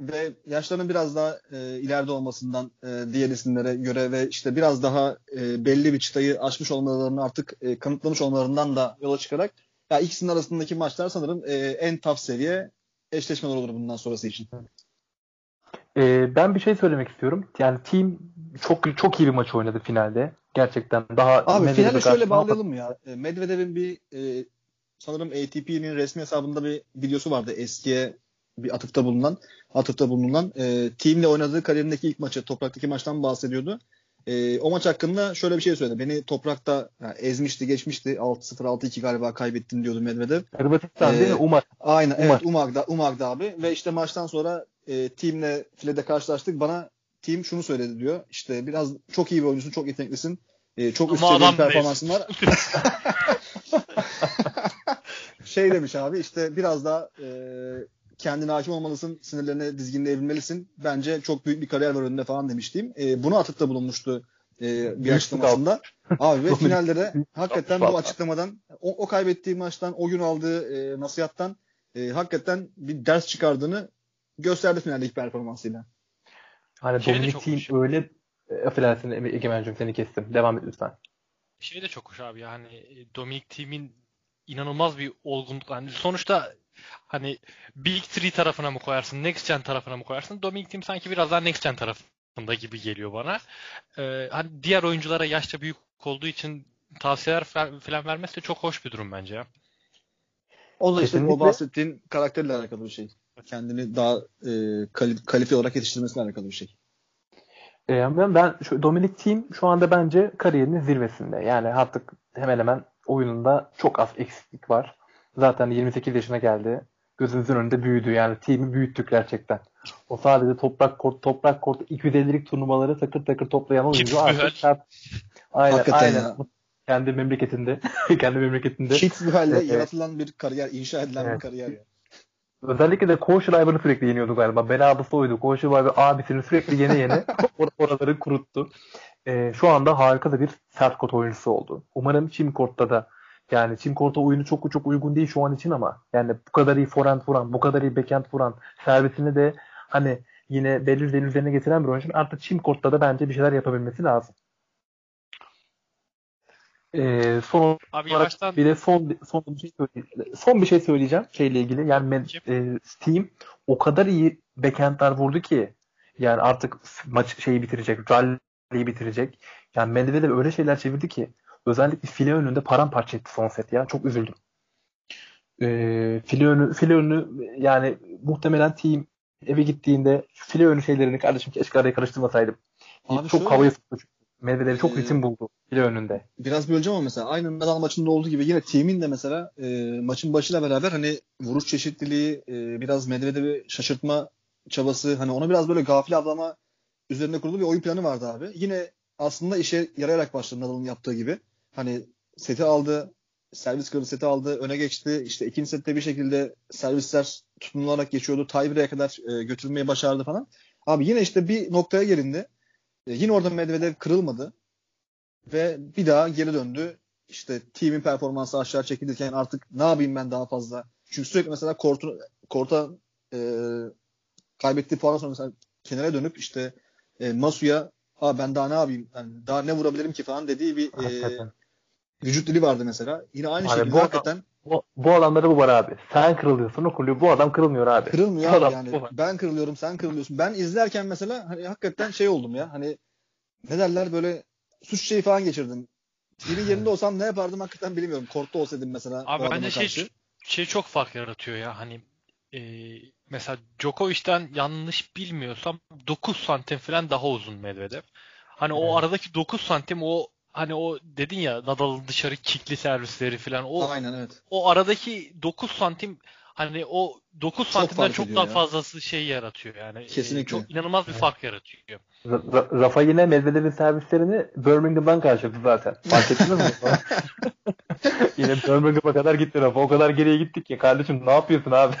ve yaşlarının biraz daha ileride olmasından diğer isimlere göre ve işte biraz daha belli bir çıtayı aşmış olmalarını artık kanıtlamış olmalarından da yola çıkarak ya ikisinin arasındaki maçlar sanırım en taf seviye eşleşmeler olur bundan sonrası için. Ben bir şey söylemek istiyorum. Yani Thiem çok iyi bir maç oynadı finalde. Gerçekten daha abi finale şöyle bağlayalım mı ya? Medvedev'in bir sanırım ATP'nin resmi hesabında bir videosu vardı eskiye bir atıfta bulunan Thiem'le oynadığı kariyerindeki ilk maçı, topraktaki maçtan bahsediyordu. O maç hakkında şöyle bir şey söyledi. Beni toprakta ezmişti, geçmişti. 6-0, 6-2 galiba kaybettim diyordu Medvedev. Hırvatistan değil mi? Umag. Aynen. Umag. Evet, Umag'da abi. Ve işte maçtan sonra Thiem'le filede karşılaştık. Bana Thiem şunu söyledi diyor. İşte biraz çok iyi bir oyuncusun, çok yeteneklisin. Çok üst seviye performansın var. Şey demiş abi işte biraz daha kendine hakim olmalısın, sinirlerine dizginleyebilmelisin. Bence çok büyük bir kariyer var önünde falan demiştim. Buna atıfta bulunmuştu bir açıklamasında. Abi ve finalde de hakikaten bu açıklamadan, o kaybettiği maçtan, o gün aldığı nasihattan hakikaten bir ders çıkardığını gösterdi finaldeki performansıyla. Hani Dominic Thiem öyle affedersin Egemen'cim seni kestim. Devam et lütfen. Şey de çok hoş abi yani Dominic Thiem'in inanılmaz bir olgunluk. Yani sonuçta hani Big 3 tarafına mı koyarsın, Next Gen tarafına mı koyarsın? Dominic Thiem sanki biraz daha Next Gen tarafında gibi geliyor bana. Hani diğer oyunculara yaşça büyük olduğu için tavsiyeler falan vermesi de çok hoş bir durum bence ya. O da işte bu bahsettiğin karakterle alakalı bir şey. Kendini daha kalifiye olarak yetiştirmesiyle alakalı bir şey. Ben Dominic Thiem şu anda bence kariyerinin zirvesinde. Yani artık hemen hemen oyununda çok az eksiklik var. Zaten 28 yaşına geldi. Gözünüzün önünde büyüdü. Yani Thiem'i büyüttük gerçekten. O sadece toprak kort 250'lik turnuvaları takır takır toplayan oyuncu artık. Aynen. Kendi memleketinde. Kitzbühel'le yaratılan bir kariyer, inşa edilen bir kariyer. Yani. Özellikle de Kohlschreiber'ı sürekli yeniyordu galiba. Ben abisi oydu. Kohlschreiber abisini sürekli yeni oraları kuruttu. Şu anda harika da bir sert kort oyuncusu oldu. Umarım Çim Kort'ta da yani Çim Kort'a oyunu çok çok uygun değil şu an için ama yani bu kadar iyi forehand vuran, bu kadar iyi backhand vuran, servisini de hani yine belli düzeyin üzerine getiren bir oyuncu. Artık Çim Kort'ta da bence bir şeyler yapabilmesi lazım. Son abi yavaştan bir de son bir şey söyleyeceğim şeyle ilgili. Yani Thiem o kadar iyi backhand'ler vurdu ki yani artık maç şeyi bitirecek, rally'yi bitirecek. Yani Medvedev öyle şeyler çevirdi ki özellikle file önünde paramparça etti son set ya. Çok üzüldüm. File önü yani muhtemelen Thiem eve gittiğinde şu file önü şeylerini kardeşim keşke araya karıştırmasaydım. Abi çok havaya sıktı. Medvedev çok ritim buldu file önünde. Biraz böleceğim ama mesela aynı Nadal maçında olduğu gibi yine Thiem'in de mesela maçın başıyla beraber hani vuruş çeşitliliği, biraz Medvedev'i şaşırtma çabası, hani ona biraz böyle gafil avlama üzerine kurulu bir oyun planı vardı abi. Yine aslında işe yarayarak başladı Nadal'ın yaptığı gibi. Hani seti aldı, servis kırdı, seti aldı, öne geçti. İşte ikinci sette bir şekilde servisler tutunularak geçiyordu. Tiebreak'e kadar götürmeyi başardı falan. Abi yine işte bir noktaya gelindi. Yine orada Medvedev kırılmadı. Ve bir daha geri döndü. İşte Thiem'in performansı aşağı çekilirken artık ne yapayım ben daha fazla. Çünkü sürekli mesela korta kaybettiği puandan sonra mesela kenara dönüp işte Masu'ya ben daha ne yapayım, yani daha ne vurabilirim ki falan dediği bir vücut dili vardı mesela. Yine aynı abi şekilde bu hakikaten. Bu adamları bu var abi. Sen kırılıyorsun, o kırılıyor. Bu adam kırılmıyor abi. Kırılmıyor abi yani. Ben kırılıyorum, sen kırılıyorsun. Ben izlerken mesela hani hakikaten şey oldum ya. Hani ne derler, böyle suç şeyi falan geçirdim. Birinin yerinde olsam ne yapardım hakikaten bilmiyorum. Korktu olsaydım mesela. Abi bence şey çok fark yaratıyor ya. Hani mesela Djokovic'ten yanlış bilmiyorsam 9 santim falan daha uzun Medvedev. Hani o aradaki 9 santim, o hani o dedin ya Nadal'ın dışarı kickli servisleri falan, o aynen, evet. O aradaki 9 santim, hani o 9 santimden çok daha fazlası şey yaratıyor yani. Kesinlikle. Çok inanılmaz bir fark yaratıyor. Rafa yine Medvedev'in servislerini Birmingham'dan karşıladı zaten. Fark ettiniz mi? Yine Birmingham'a kadar gitti Rafa. O kadar geriye gittik ya kardeşim, ne yapıyorsun abi?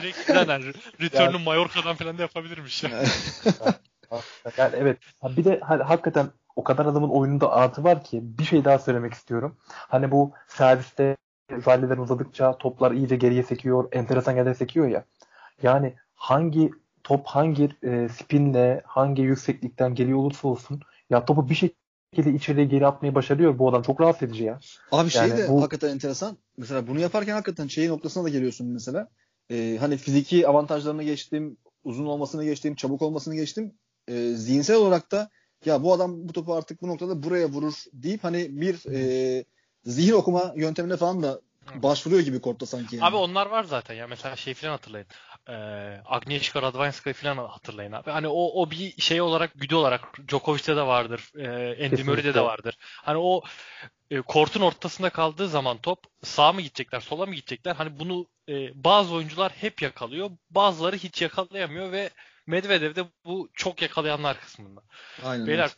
Direkt yani return'u Mallorca'dan falan da yapabilirmiş. Yani evet. Bir de hakikaten o kadar adamın oyununda artı var ki bir şey daha söylemek istiyorum. Hani bu serviste ralliler uzadıkça toplar iyice geriye sekiyor, enteresan yerlere sekiyor ya. Yani hangi top hangi spinle, hangi yükseklikten geliyor olursa olsun ya topu bir şekilde içeriye geri atmayı başarıyor. Bu adam çok rahatsız edici ya. Abi şey yani de bu hakikaten enteresan. Mesela bunu yaparken hakikaten şeyin noktasına da geliyorsun mesela. Hani fiziki avantajlarını geçtim, uzun olmasını geçtim, çabuk olmasını geçtim. Zihinsel olarak da ya bu adam bu topu artık bu noktada buraya vurur deyip hani bir zihin okuma yöntemine falan da başvuruyor gibi kortta sanki. Yani. Abi onlar var zaten ya, mesela şey falan hatırlayın. Agnieszka Radwanska'yı falan hatırlayın abi. Hani o bir şey olarak, güdü olarak Djokovic'te de vardır. Andy Murray'de de vardır. Hani o kortun ortasında kaldığı zaman top sağa mı gidecekler, sola mı gidecekler? Hani bunu bazı oyuncular hep yakalıyor. Bazıları hiç yakalayamıyor ve Medvedev de bu çok yakalayanlar kısmında. Aynen. Beyler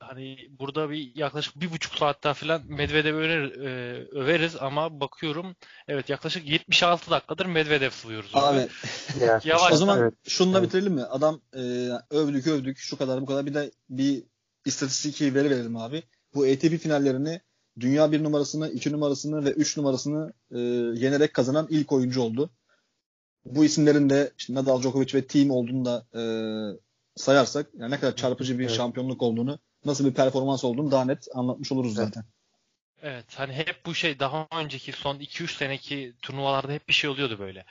hani burada bir yaklaşık 1,5 saatten falan Medvedev'i överiz ama bakıyorum evet yaklaşık 76 dakikadır Medvedev sılıyoruz. Abi. Yavaş. O zaman şununla bitirelim mi? Adam övdük şu kadar bu kadar, bir de bir istatistik veri verelim abi. Bu ATP finallerini dünya 1 numarasını, 2 numarasını ve 3 numarasını yenerek kazanan ilk oyuncu oldu. Bu isimlerin de işte Nadal, Djokovic ve Thiem olduğunu da sayarsak yani ne kadar çarpıcı bir şampiyonluk olduğunu, nasıl bir performans olduğunu daha net anlatmış oluruz zaten. Evet, hani hep bu şey daha önceki son 2-3 seneki turnuvalarda hep bir şey oluyordu böyle.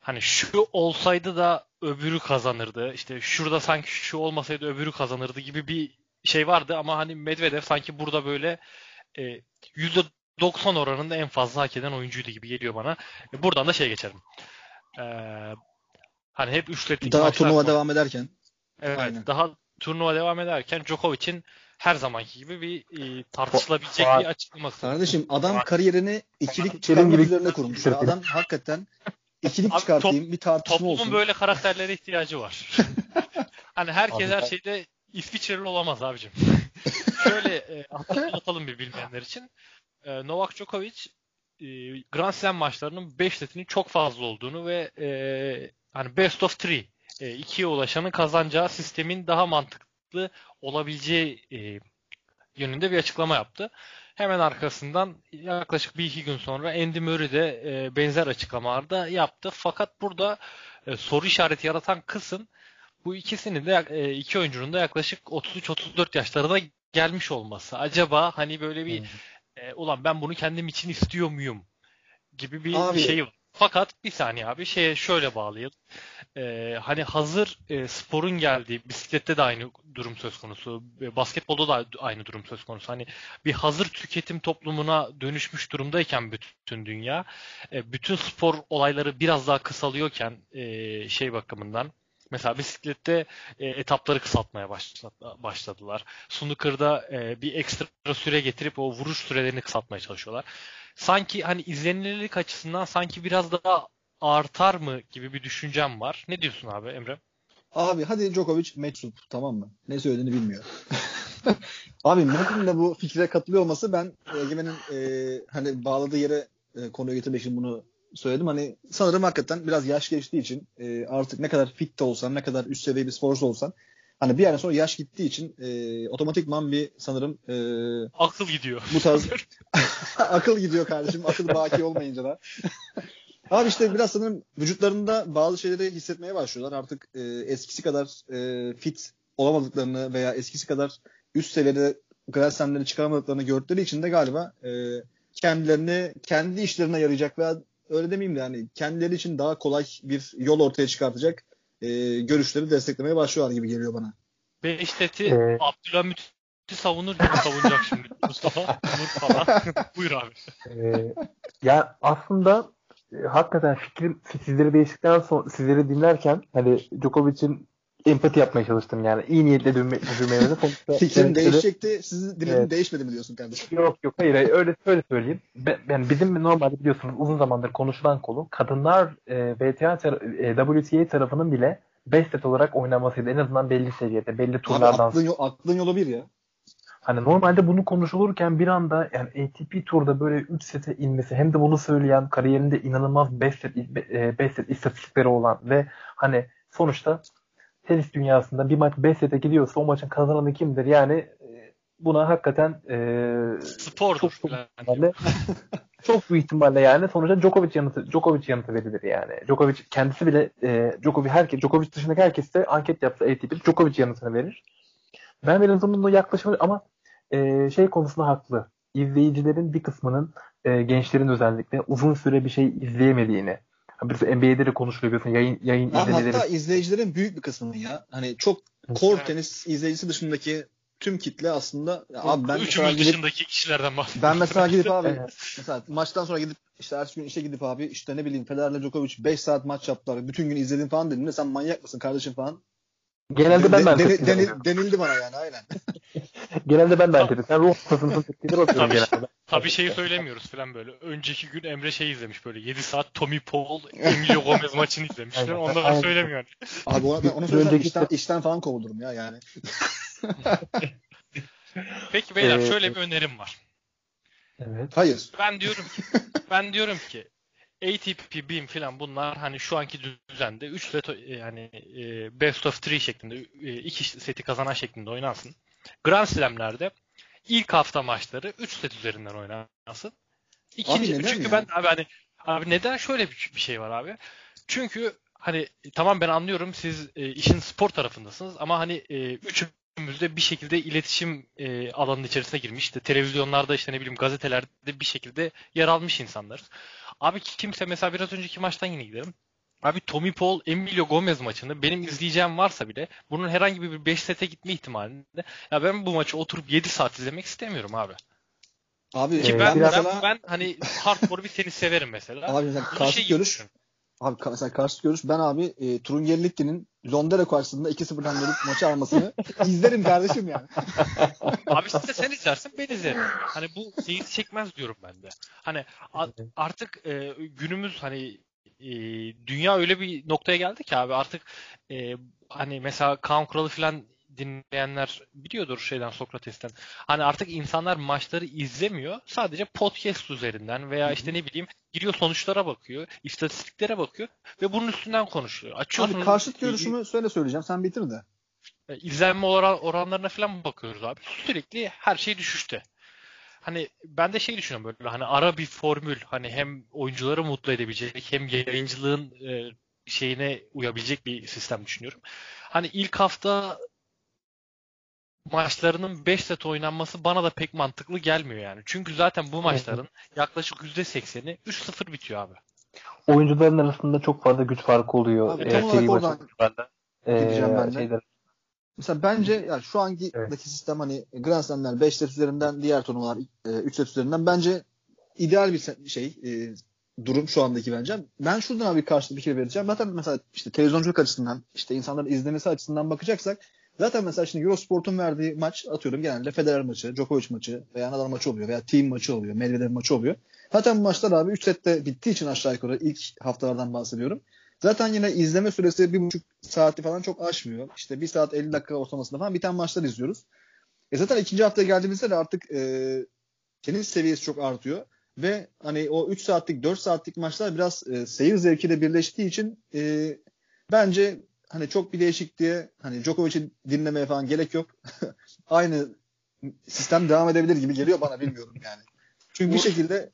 Hani şu olsaydı da öbürü kazanırdı. İşte şurada sanki şu olmasaydı öbürü kazanırdı gibi bir şey vardı ama hani Medvedev sanki burada böyle %90 oranında en fazla hak eden oyuncuydu gibi geliyor bana. Buradan da şey geçerim. Hani hep üçlettik daha turnuva sonra devam ederken. Evet. Aynen. Daha turnuva devam ederken Djokovic'in her zamanki gibi bir tartışılabilecek bir açıklaması. Kardeşim adam kariyerini ikilik çıkarmak üzerine kurmuş. Adam hakikaten ikilik abi, çıkartayım bir tartışma toplumun olsun. Toplumun böyle karakterlere ihtiyacı var. Hani herkes abi, her şeyde İsviçreli olamaz abicim. Şöyle atalım bir bilmeyenler için. Novak Djokovic Grand Slam maçlarının 5 setinin çok fazla olduğunu ve hani best of 3 2'ye ulaşanın kazanacağı sistemin daha mantıklı olabileceği yönünde bir açıklama yaptı. Hemen arkasından yaklaşık 1-2 gün sonra Andy Murray de benzer açıklamalarda yaptı. Fakat burada soru işareti yaratan kısım bu ikisinin de iki oyuncunun da yaklaşık 33-34 yaşlarına gelmiş olması. Acaba hani böyle bir ulan ben bunu kendim için istiyor muyum gibi bir abi, şey var. Fakat bir saniye abi, şöyle bağlayalım. Hani hazır sporun geldiği, bisiklette de aynı durum söz konusu, basketbolda da aynı durum söz konusu. Hani bir hazır tüketim toplumuna dönüşmüş durumdayken bütün dünya, bütün spor olayları biraz daha kısalıyorken bakımından. Mesela bisiklette etapları kısaltmaya başladılar. Snooker'da bir ekstra süre getirip o vuruş sürelerini kısaltmaya çalışıyorlar. Sanki hani izlenilirlik açısından sanki biraz daha artar mı gibi bir düşüncem var. Ne diyorsun abi Emre? Abi hadi Djokovic meczup, tamam mı? Ne söylediğini bilmiyor. Abi Murat'ın da bu fikre katılıyor olması, ben Egemen'in hani bağladığı yere konuyu getirmek için bunu söyledim. Hani sanırım hakikaten biraz yaş geçtiği için artık ne kadar fit de olsan, ne kadar üst seviye bir sporcu olsan, hani bir yerden sonra yaş gittiği için otomatikman bir sanırım akıl gidiyor. Bu tarz akıl gidiyor kardeşim. Akıl baki olmayınca da. Abi işte biraz sanırım vücutlarında bazı şeyleri hissetmeye başlıyorlar. Artık eskisi kadar fit olamadıklarını veya eskisi kadar üst seviyede Grand Slam'leri çıkaramadıklarını gördükleri için de galiba kendilerini kendi işlerine yarayacak veya öyle demeyeyim de yani kendileri için daha kolay bir yol ortaya çıkartacak görüşleri desteklemeye başlıyorlar gibi geliyor bana. Beşiktaş'ı Abdülhamit'i savunur gibi savunacak şimdi Mustafa falan. Buyur abi. Ya aslında hakikaten fikirleri değiştikten sonra sizleri dinlerken hani Djokovic'in empati yapmaya çalıştım yani. İyi niyetle düşünmeyenize. Fikrim değişecekti. Sizin dilin değişmedi mi diyorsun kardeşim? Yok hayır. Öyle söyleyeyim. Yani bizim normalde biliyorsunuz uzun zamandır konuşulan konu kadınlar WTA tarafının bile bestet olarak oynamasıydı. En azından belli seviyede, belli turlardan. Abi aklın yolu bir ya. Hani normalde bunu konuşulurken bir anda yani ATP turda böyle 3 sete inmesi, hem de bunu söyleyen kariyerinde inanılmaz bestet istatistikleri olan ve hani sonuçta tenis dünyasında bir maç 5 sete gidiyorsa o maçın kazananı kimdir? Yani buna hakikaten çok büyük ihtimalle yani sonuçta Djokovic yanıtı verilir yani. Djokovic kendisi bile Djokovic dışındaki herkes de anket yapsa ATP Djokovic yanıtını verir. Ben biraz bunun yaklaşımı ama konusunda haklı. İzleyicilerin bir kısmının gençlerin özellikle uzun süre bir şey izleyemediğini. Birisi NBA'de de konuşuluyor biliyorsun. Yayın izlemeleri. Hatta izleyicilerin büyük bir kısmının ya. Hani çok core tenis izleyicisi dışındaki tüm kitle aslında. Abi ben üçümüz dışındaki kişilerden bahsediyorum. Ben mesela gidip abi mesela maçtan sonra gidip işte ertesi gün işe gidip abi işte ne bileyim Federer'le Djokovic 5 saat maç yaptılar. Bütün gün izledim falan dedim de sen manyak mısın kardeşim falan. Genelde denildi bana yani aynen. Genelde ben de antedim. Sen ruh kısmını tekrar atıyorum genelde. Tabii şeyi söylemiyoruz falan böyle. Önceki gün Emre izlemiş böyle 7 saat Tommy Paul, Emilio Gomez maçını izlemişler. Ondan da söylemiyorum. Abi onu söylesem işten falan kovulurum ya yani. Peki beyler şöyle bir önerim var. Evet. Hayır. Ben diyorum ki ATP, BIM filan bunlar hani şu anki düzende 3 set yani best of 3 şeklinde 2 seti kazanan şeklinde oynansın. Grand Slam'lerde ilk hafta maçları 3 set üzerinden oynansın. Çünkü ben abi neden şöyle bir şey var abi? Çünkü hani tamam ben anlıyorum siz işin spor tarafındasınız ama hani üçümüzde bir şekilde iletişim alanının içerisine girmiş. İşte televizyonlarda işte ne bileyim gazetelerde bir şekilde yer almış insanlarız. Abi kimse mesela biraz önceki maçtan yine gidelim. Abi Tommy Paul, Emilio Gomez maçını benim izleyeceğim varsa bile bunun herhangi bir 5 sete gitme ihtimalinde ya ben bu maçı oturup 7 saat izlemek istemiyorum abi. Abi ki ben hani hardcore bir tenis severim mesela. Abi mesela karşı görüş ben abi Trungellitti'nin Londra karşısında 2-0'dan gelip maçı almasını izlerim kardeşim yani. Abi işte sen izlersin ben izlerim. Hani bu seyirci çekmez diyorum ben de. Hani artık günümüz hani dünya öyle bir noktaya geldi ki abi artık hani mesela Kaan Kuralı falan dinleyenler biliyordur Sokrates'ten. Hani artık insanlar maçları izlemiyor. Sadece podcast üzerinden veya işte ne bileyim giriyor sonuçlara bakıyor, istatistiklere bakıyor ve bunun üstünden konuşuyor. Abi karşıt görüşümü söyleyeceğim. Sen bitir de. İzlenme oranlarına falan bakıyoruz abi. Sürekli her şey düşüşte. Hani ben de düşünüyorum böyle hani ara bir formül hani hem oyuncuları mutlu edebilecek hem yayıncılığın şeyine uyabilecek bir sistem düşünüyorum. Hani ilk hafta maçlarının 5 set oynanması bana da pek mantıklı gelmiyor yani. Çünkü zaten bu maçların yaklaşık %80'i 3-0 bitiyor abi. oyuncuların arasında çok fazla güç farkı oluyor. Abi, tam olarak oradan gideceğim ben de. Mesela bence yani şu anki sistem, hani Grand Slam'ler 5 set üzerinden, diğer turnuvalar 3 set üzerinden bence ideal bir durum şu andaki bence. Ben şuradan abi karşılığı bir kere vereceğim. Zaten mesela işte televizyonculuk açısından, işte insanların izlemesi açısından bakacaksak, zaten mesela şimdi Eurosport'un verdiği maç, atıyorum, genelde Federer maçı, Djokovic maçı veya Nadal maçı oluyor veya Thiem maçı oluyor, Medvedev maçı oluyor. Zaten bu maçlar abi 3 sette bittiği için aşağı yukarı, ilk haftalardan bahsediyorum. Zaten yine izleme süresi 1,5 saati falan çok aşmıyor. İşte 1 saat 50 dakika ortalamasında falan biten maçlar izliyoruz. Zaten ikinci haftaya geldiğimizde de artık tenis seviyesi çok artıyor. Ve hani o 3 saatlik 4 saatlik maçlar biraz seyir zevkiyle birleştiği için bence hani çok bir değişikliğe, hani Djokovic'i dinlemeye falan gerek yok. Aynı sistem devam edebilir gibi geliyor bana, bilmiyorum yani. Çünkü bir şekilde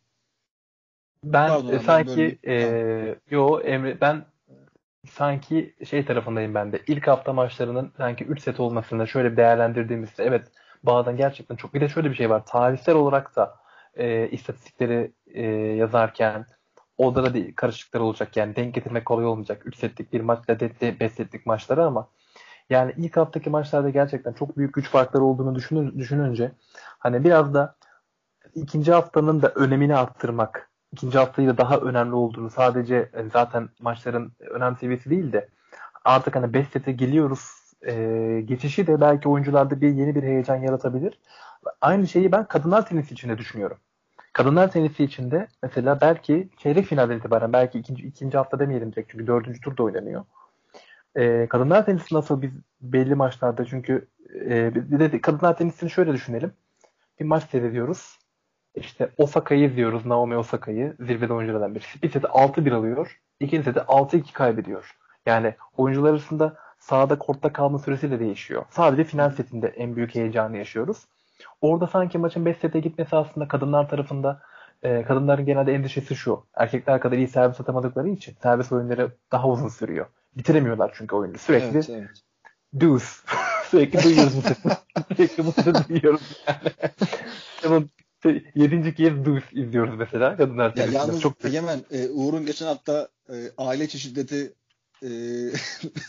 Ben sanki tarafındayım ben de. İlk hafta maçlarının sanki 3 set olmasında şöyle bir değerlendirdiğimizde, evet, bazen gerçekten çok, bir de şöyle bir şey var. Tarihsel olarak da istatistikleri yazarken orada da karışıklıklar olacak. Yani denk getirmek kolay olmayacak. 3 setlik bir maçla 5 setlik maçları, ama yani ilk haftaki maçlarda gerçekten çok büyük güç farkları olduğunu düşününce hani biraz da ikinci haftanın da önemini arttırmak, ikinci haftayı da daha önemli olduğunu, sadece zaten maçların önem seviyesi değil de artık hani 5 sete geliyoruz geçişi de belki oyuncularda yeni bir heyecan yaratabilir. Aynı şeyi ben kadınlar tenisi için de düşünüyorum. Kadınlar tenisi için de mesela belki çeyrek finalden itibaren, belki ikinci hafta demeyelim direkt, çünkü 4. turda oynanıyor. Kadınlar tenisi nasıl, biz belli maçlarda, çünkü kadınlar tenisini şöyle düşünelim. Bir maç seyrediyoruz. İşte Osaka'yı izliyoruz. Naomi Osaka'yı, zirvede oyunculardan biri. Bir seti 6-1 alıyor. İkinci seti 6-2 kaybediyor. Yani oyuncular arasında sahada, kortta kalma süresi de değişiyor. Sadece final setinde en büyük heyecanı yaşıyoruz. Orada sanki maçın 5 sete gitmesi aslında kadınlar tarafında, kadınların genelde endişesi şu. Erkekler kadar iyi servis atamadıkları için servis oyunları daha uzun sürüyor. Bitiremiyorlar çünkü oyunu. Sürekli deuce. Sürekli duyuyoruz bu seti. Sürekli bu seti duyuyoruz yani. 7. kez deuce izliyoruz mesela kadınlar tarafında. Ya yalnız Yemen, Uğur'un geçen hafta aile içi şiddeti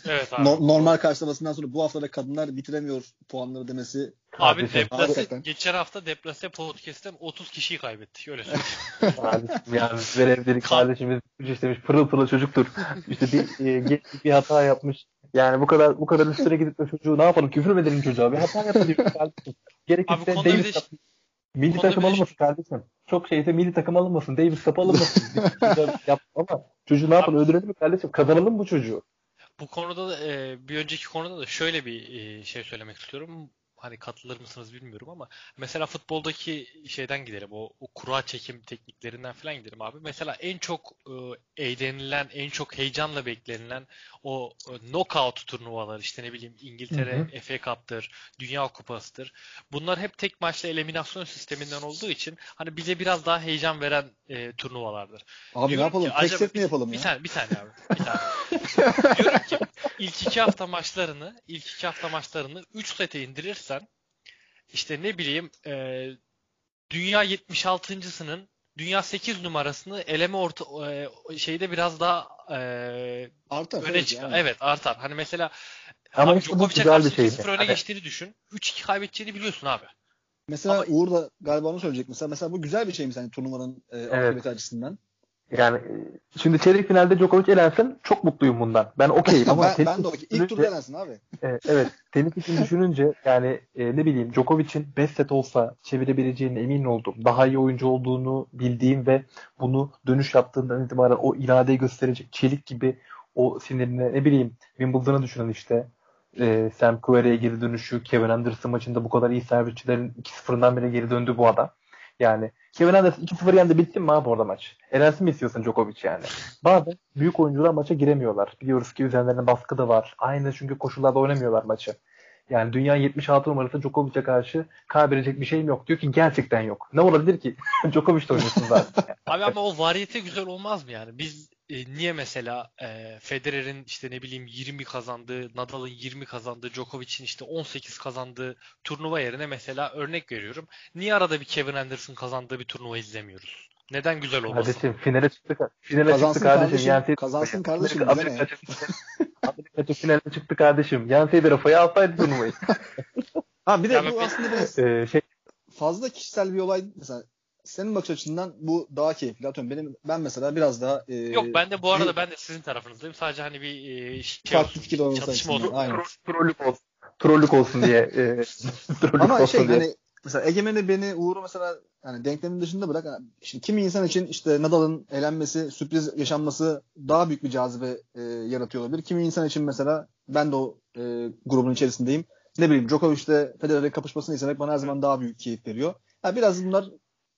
evet, normal karşılamasından sonra bu hafta da kadınlar bitiremiyor puanları demesi. Abi Deplase, geçen hafta Deplase podcast'ten 30 kişiyi kaybetti. Öyle söyleyeyim. Abi yani Zverev dedik, kardeşimiz işlemiş, pırıl pırıl çocuktur. İşte bir hata yapmış. Yani bu kadar üstüne gidip de çocuğu ne yapalım? Küfür mü edelim çocuğa? Bir hata yapabilir kardeşim. Gerekirse Davis kapı. Milli takım alınmasın kardeşim. Çok milli takım alınmasın. Davis kapı alınmasın. Ama çocuğu ne yapalım? Öldürelim mi kardeşim? Kazanalım bu çocuğu. Bu konuda da bir önceki konuda da şöyle bir söylemek istiyorum. Hani katılır mısınız bilmiyorum ama mesela futboldaki şeyden gidelim. O kura çekim tekniklerinden falan gidelim abi. Mesela en çok eğlenilen, en çok heyecanla beklenilen o knockout turnuvalar, işte ne bileyim İngiltere FA Cup'tır, Dünya Kupası'dır. Bunlar hep tek maçla eliminasyon sisteminden olduğu için hani bize biraz daha heyecan veren turnuvalardır. Abi diyorum, ne yapalım? Tek set mi yapalım ya? Bir tane abi. Diyorum ki ilk iki hafta maçlarını 3 sete indirirsen, işte ne bileyim dünya 76.'sının dünya 8 numarasını eleme şeyde biraz daha artar, öne çıkar. Yani. Evet, artar. Hani mesela ama Djokovic'e karşı 0 öne geçtiğini düşün. 3-2 kaybedeceğini biliyorsun abi. Mesela ama Uğur da galiba onu söyleyecek. Mesela bu güzel bir şey mi senin turnuvanın akıbeti açısından? Yani şimdi çeyrek finalde Djokovic elensin, çok mutluyum bundan. Ben okeyim ama ben de okey. İlk turda elensin abi. Evet. Tenis için düşününce yani ne bileyim, Djokovic'in 5 set olsa çevirebileceğine emin oldum. Daha iyi oyuncu olduğunu bildiğim ve bunu dönüş yaptığından itibaren o iradeyi gösterecek çelik gibi o sinirine, ne bileyim Wimbledon'a düşünün işte. Sam Querrey'e geri dönüşü, Kevin Anderson maçında bu kadar iyi servisçilerin 2-0'dan bile geri döndü bu adam. Yani Kevin Anderson 2-0 yendi, bittin mi abi orada maç? Elensin mi istiyorsun Djokovic yani? Bazen büyük oyuncular maça giremiyorlar. Biliyoruz ki üzerlerine baskı da var. Aynı çünkü koşullarda oynamıyorlar maçı. Yani dünya 76 numarası Djokovic'e karşı kaybedecek bir şeyim yok. Diyor ki gerçekten yok. Ne olabilir ki? Djokovic de oynuyorsun zaten. Abi ama o variyete güzel olmaz mı yani? Biz niye mesela Federer'in işte ne bileyim 20 kazandığı, Nadal'ın 20 kazandığı, Djokovic'in işte 18 kazandığı turnuva yerine, mesela örnek veriyorum, niye arada bir Kevin Anderson kazandığı bir turnuva izlemiyoruz? Neden güzel olmasın? Kardeşim finale çıktık. Finale kazansın çıktı kardeşim. Kazansın kardeşim. Amerika finale çıktı kardeşim. Yanseydi Rafa'yı alsaydı turnuvayı. Ha bir de bu aslında biraz fazla kişisel bir olay. Mesela senin bakış açından bu daha keyifli. Atıyorum ben mesela biraz daha yok ben de bu arada ben de sizin tarafınızdayım. Sadece hani bir şey olsun, çatışma olsun. Trollük olsun diye. Ama şey diye. Hani mesela Egemen'i beni Uğur'u mesela yani denklemin dışında bırak. Yani şimdi kimi insan için işte Nadal'ın eğlenmesi, sürpriz yaşanması daha büyük bir cazibe yaratıyor olabilir. Kimi insan için mesela ben de o grubun içerisindeyim. Ne bileyim Djokovic'le Federer'e kapışmasını izlemek bana her zaman daha büyük keyif veriyor. Yani biraz bunlar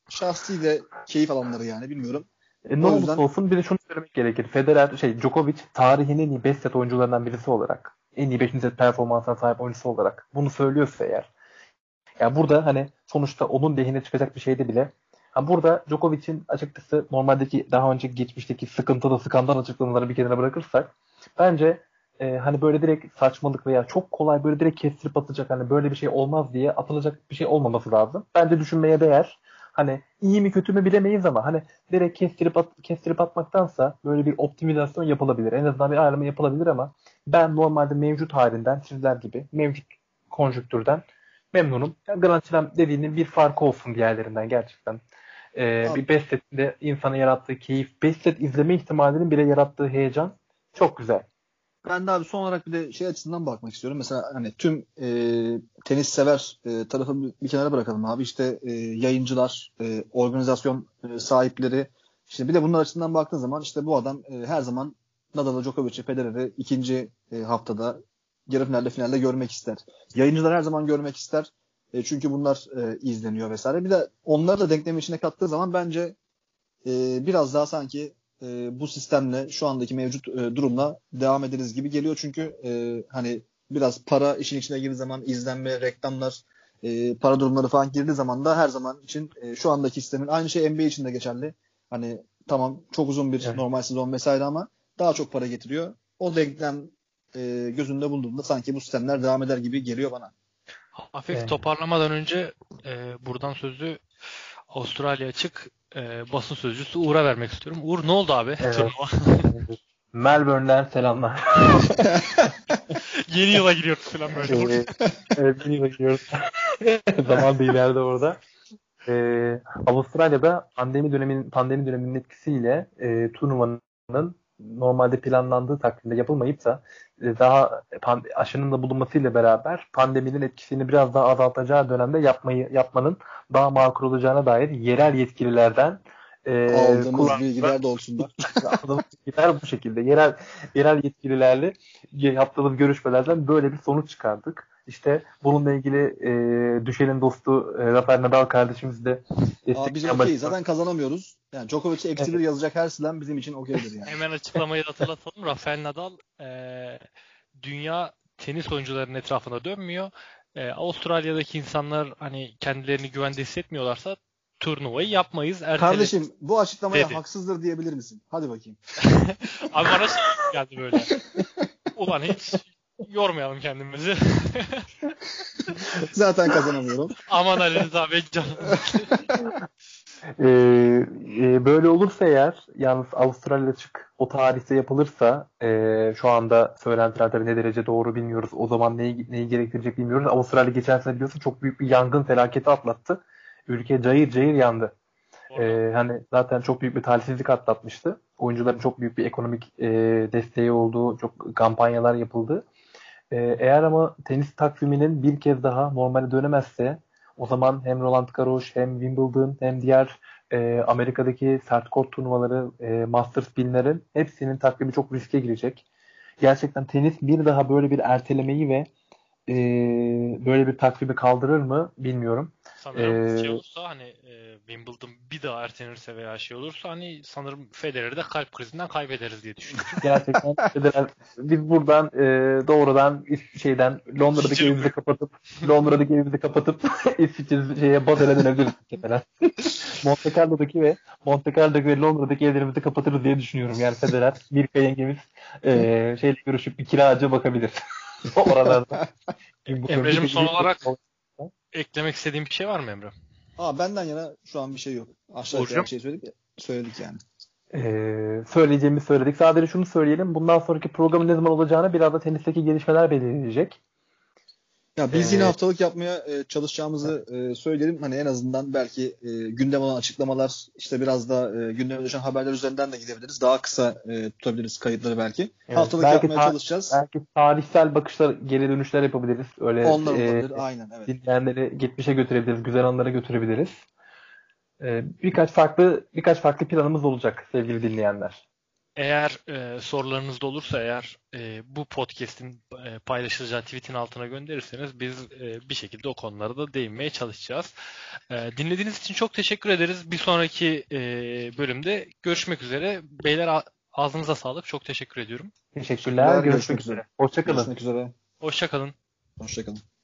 şahsi de keyif alanları yani bilmiyorum. Ne olursa yüzden... olsun bir de şunu söylemek gerekir. Federer Djokovic tarihinin en iyi 5 set oyuncularından birisi olarak, en iyi 5. set performansına sahip oyuncusu olarak bunu söylüyorsa eğer. Yani burada hani sonuçta onun lehine çıkacak bir şeydi bile. Yani burada Djokovic'in açıkçası normaldeki daha önceki geçmişteki sıkıntılı skandal açıklamaları bir kenara bırakırsak bence hani böyle direkt saçmalık veya çok kolay böyle direkt kestirip atılacak hani böyle bir şey olmaz diye atılacak bir şey olmaması lazım. Bence düşünmeye değer. Hani iyi mi kötü mü bilemeyiz ama hani direkt kestirip atmaktansa böyle bir optimizasyon yapılabilir. En azından bir ayrımı yapılabilir ama ben normalde mevcut halinden sizler gibi mevcut konjüktürden memnunum. Yani Grand Slam dediğinin bir farkı olsun diğerlerinden gerçekten. Bir 5 setinde insanın yarattığı keyif, 5 set izleme ihtimalinin bile yarattığı heyecan çok güzel. Ben de abi son olarak bir de şey açısından bakmak istiyorum. Mesela hani tüm tenis sever tarafı bir kenara bırakalım abi. İşte yayıncılar, organizasyon sahipleri. İşte bir de bunlar açısından baktığın zaman işte bu adam her zaman Nadal'ı, Djokovic'i, Federer'i ikinci haftada yarı finalde, finalde görmek ister. Yayıncılar her zaman görmek ister. Çünkü bunlar izleniyor vesaire. Bir de onları da denklemi içine kattığı zaman bence biraz daha sanki bu sistemle şu andaki mevcut durumla devam ederiz gibi geliyor. Çünkü hani biraz para işin içine girdiği zaman izlenme, reklamlar, para durumları falan girdiği zaman da her zaman için şu andaki sistemin aynı şey NBA için de geçerli. Hani tamam çok uzun bir evet. Normal sezon vesaire ama daha çok para getiriyor. O denklem gözünde bulunduğunda sanki bu sistemler devam eder gibi geliyor bana. Hafif toparlamadan önce buradan sözü Avustralya Açık basın sözcüsü Uğur'a vermek istiyorum. Uğur ne oldu abi? Evet. Melbourne'den selamlar. Yeni yıla giriyoruz falan böyle. Evet, yeni yıla giriyoruz. Zaman da ileride orada. Avustralya'da pandemi döneminin etkisiyle turnuvanın normalde planlandığı takvimde yapılmayıp da daha aşının da bulunmasıyla beraber pandeminin etkisini biraz daha azaltacağı dönemde yapmanın daha makul olacağına dair yerel yetkililerden aldığımız bilgiler de olsun. Aldığımız bilgiler bu şekilde. Yerel yetkililerle yaptığımız görüşmelerden böyle bir sonuç çıkardık. İşte bununla ilgili düşenin dostu Rafael Nadal kardeşimiz de biz okeyiz. Zaten kazanamıyoruz. Yani Djokovic'e eksi bir yazacak her slam bizim için okeydir yani. Hemen açıklamayı hatırlatalım. Rafael Nadal dünya tenis oyuncularının etrafına dönmüyor. Avustralya'daki insanlar hani kendilerini güvende hissetmiyorlarsa turnuvayı yapmayız. Kardeşim bu açıklamaya dedi. Haksızdır diyebilir misin? Hadi bakayım. Abi bana şey geldi böyle. Ulan hiç yormayalım kendimizi. Zaten kazanamıyorum. Aman Ali'niz abi canım. Böyle olursa eğer yalnız Avustralya Açık o tarihte yapılırsa şu anda söylentilerde ne derece doğru bilmiyoruz. O zaman neyi gerektirecek bilmiyoruz. Avustralya geçen sene biliyorsun çok büyük bir yangın felaketi atlattı. Ülke cayır cayır yandı. Hani zaten çok büyük bir talihsizlik atlatmıştı. Oyuncuların çok büyük bir ekonomik desteği olduğu çok kampanyalar yapıldı. Eğer ama tenis takviminin bir kez daha normale dönemezse o zaman hem Roland Garros hem Wimbledon hem diğer Amerika'daki sert kort turnuvaları, Masters 1000'lerin hepsinin takvimi çok riske girecek. Gerçekten tenis bir daha böyle bir ertelemeyi ve böyle bir takvimi kaldırır mı bilmiyorum. Sanırım şey olursa hani Wimbledon bir daha ertelenirse veya şey olursa hani sanırım Federer'i de kalp krizinden kaybederiz diye düşünüyorum. Gerçekten Federer biz buradan doğrudan şeyden Londra'daki evimizi kapatıp İsviçre şeye Basel'e dönebiliriz mesela. Monte Carlo'daki ve Londra'daki evlerimizi kapatırız diye düşünüyorum. Yani Federer, Mirka yengemiz şeyle görüşüp bir kiracıya bakabilir. Oralarda. Emre'cim son olarak eklemek istediğim bir şey var mı Emre? Aa, benden yana şu an bir şey yok. Aşağı yukarı bir şey söyledik yani. Söyleyeceğimizi söyledik. Sadece şunu söyleyelim. Bundan sonraki programın ne zaman olacağını biraz da tenisteki gelişmeler belirleyecek. Ya biz yine haftalık yapmaya çalışacağımızı söyleyelim. Hani en azından belki gündem olan açıklamalar, işte biraz da gündeme düşen haberler üzerinden de gidebiliriz. Daha kısa tutabiliriz kayıtları belki. Evet, haftalık belki yapmaya çalışacağız. Belki tarihsel bakışlar, geri dönüşler yapabiliriz. Öyle onlar olabilir. Aynen, evet. Dinleyenleri geçmişe götürebiliriz. Güzel anlara götürebiliriz. Birkaç farklı planımız olacak sevgili dinleyenler. Eğer sorularınız da olursa, eğer bu podcast'in paylaşılacağı tweet'in altına gönderirseniz biz bir şekilde o konulara da değinmeye çalışacağız. Dinlediğiniz için çok teşekkür ederiz. Bir sonraki bölümde görüşmek üzere. Beyler, ağzınıza sağlık. Çok teşekkür ediyorum. Teşekkürler. Görüşmek üzere. Hoşçakalın. Hoşçakalın.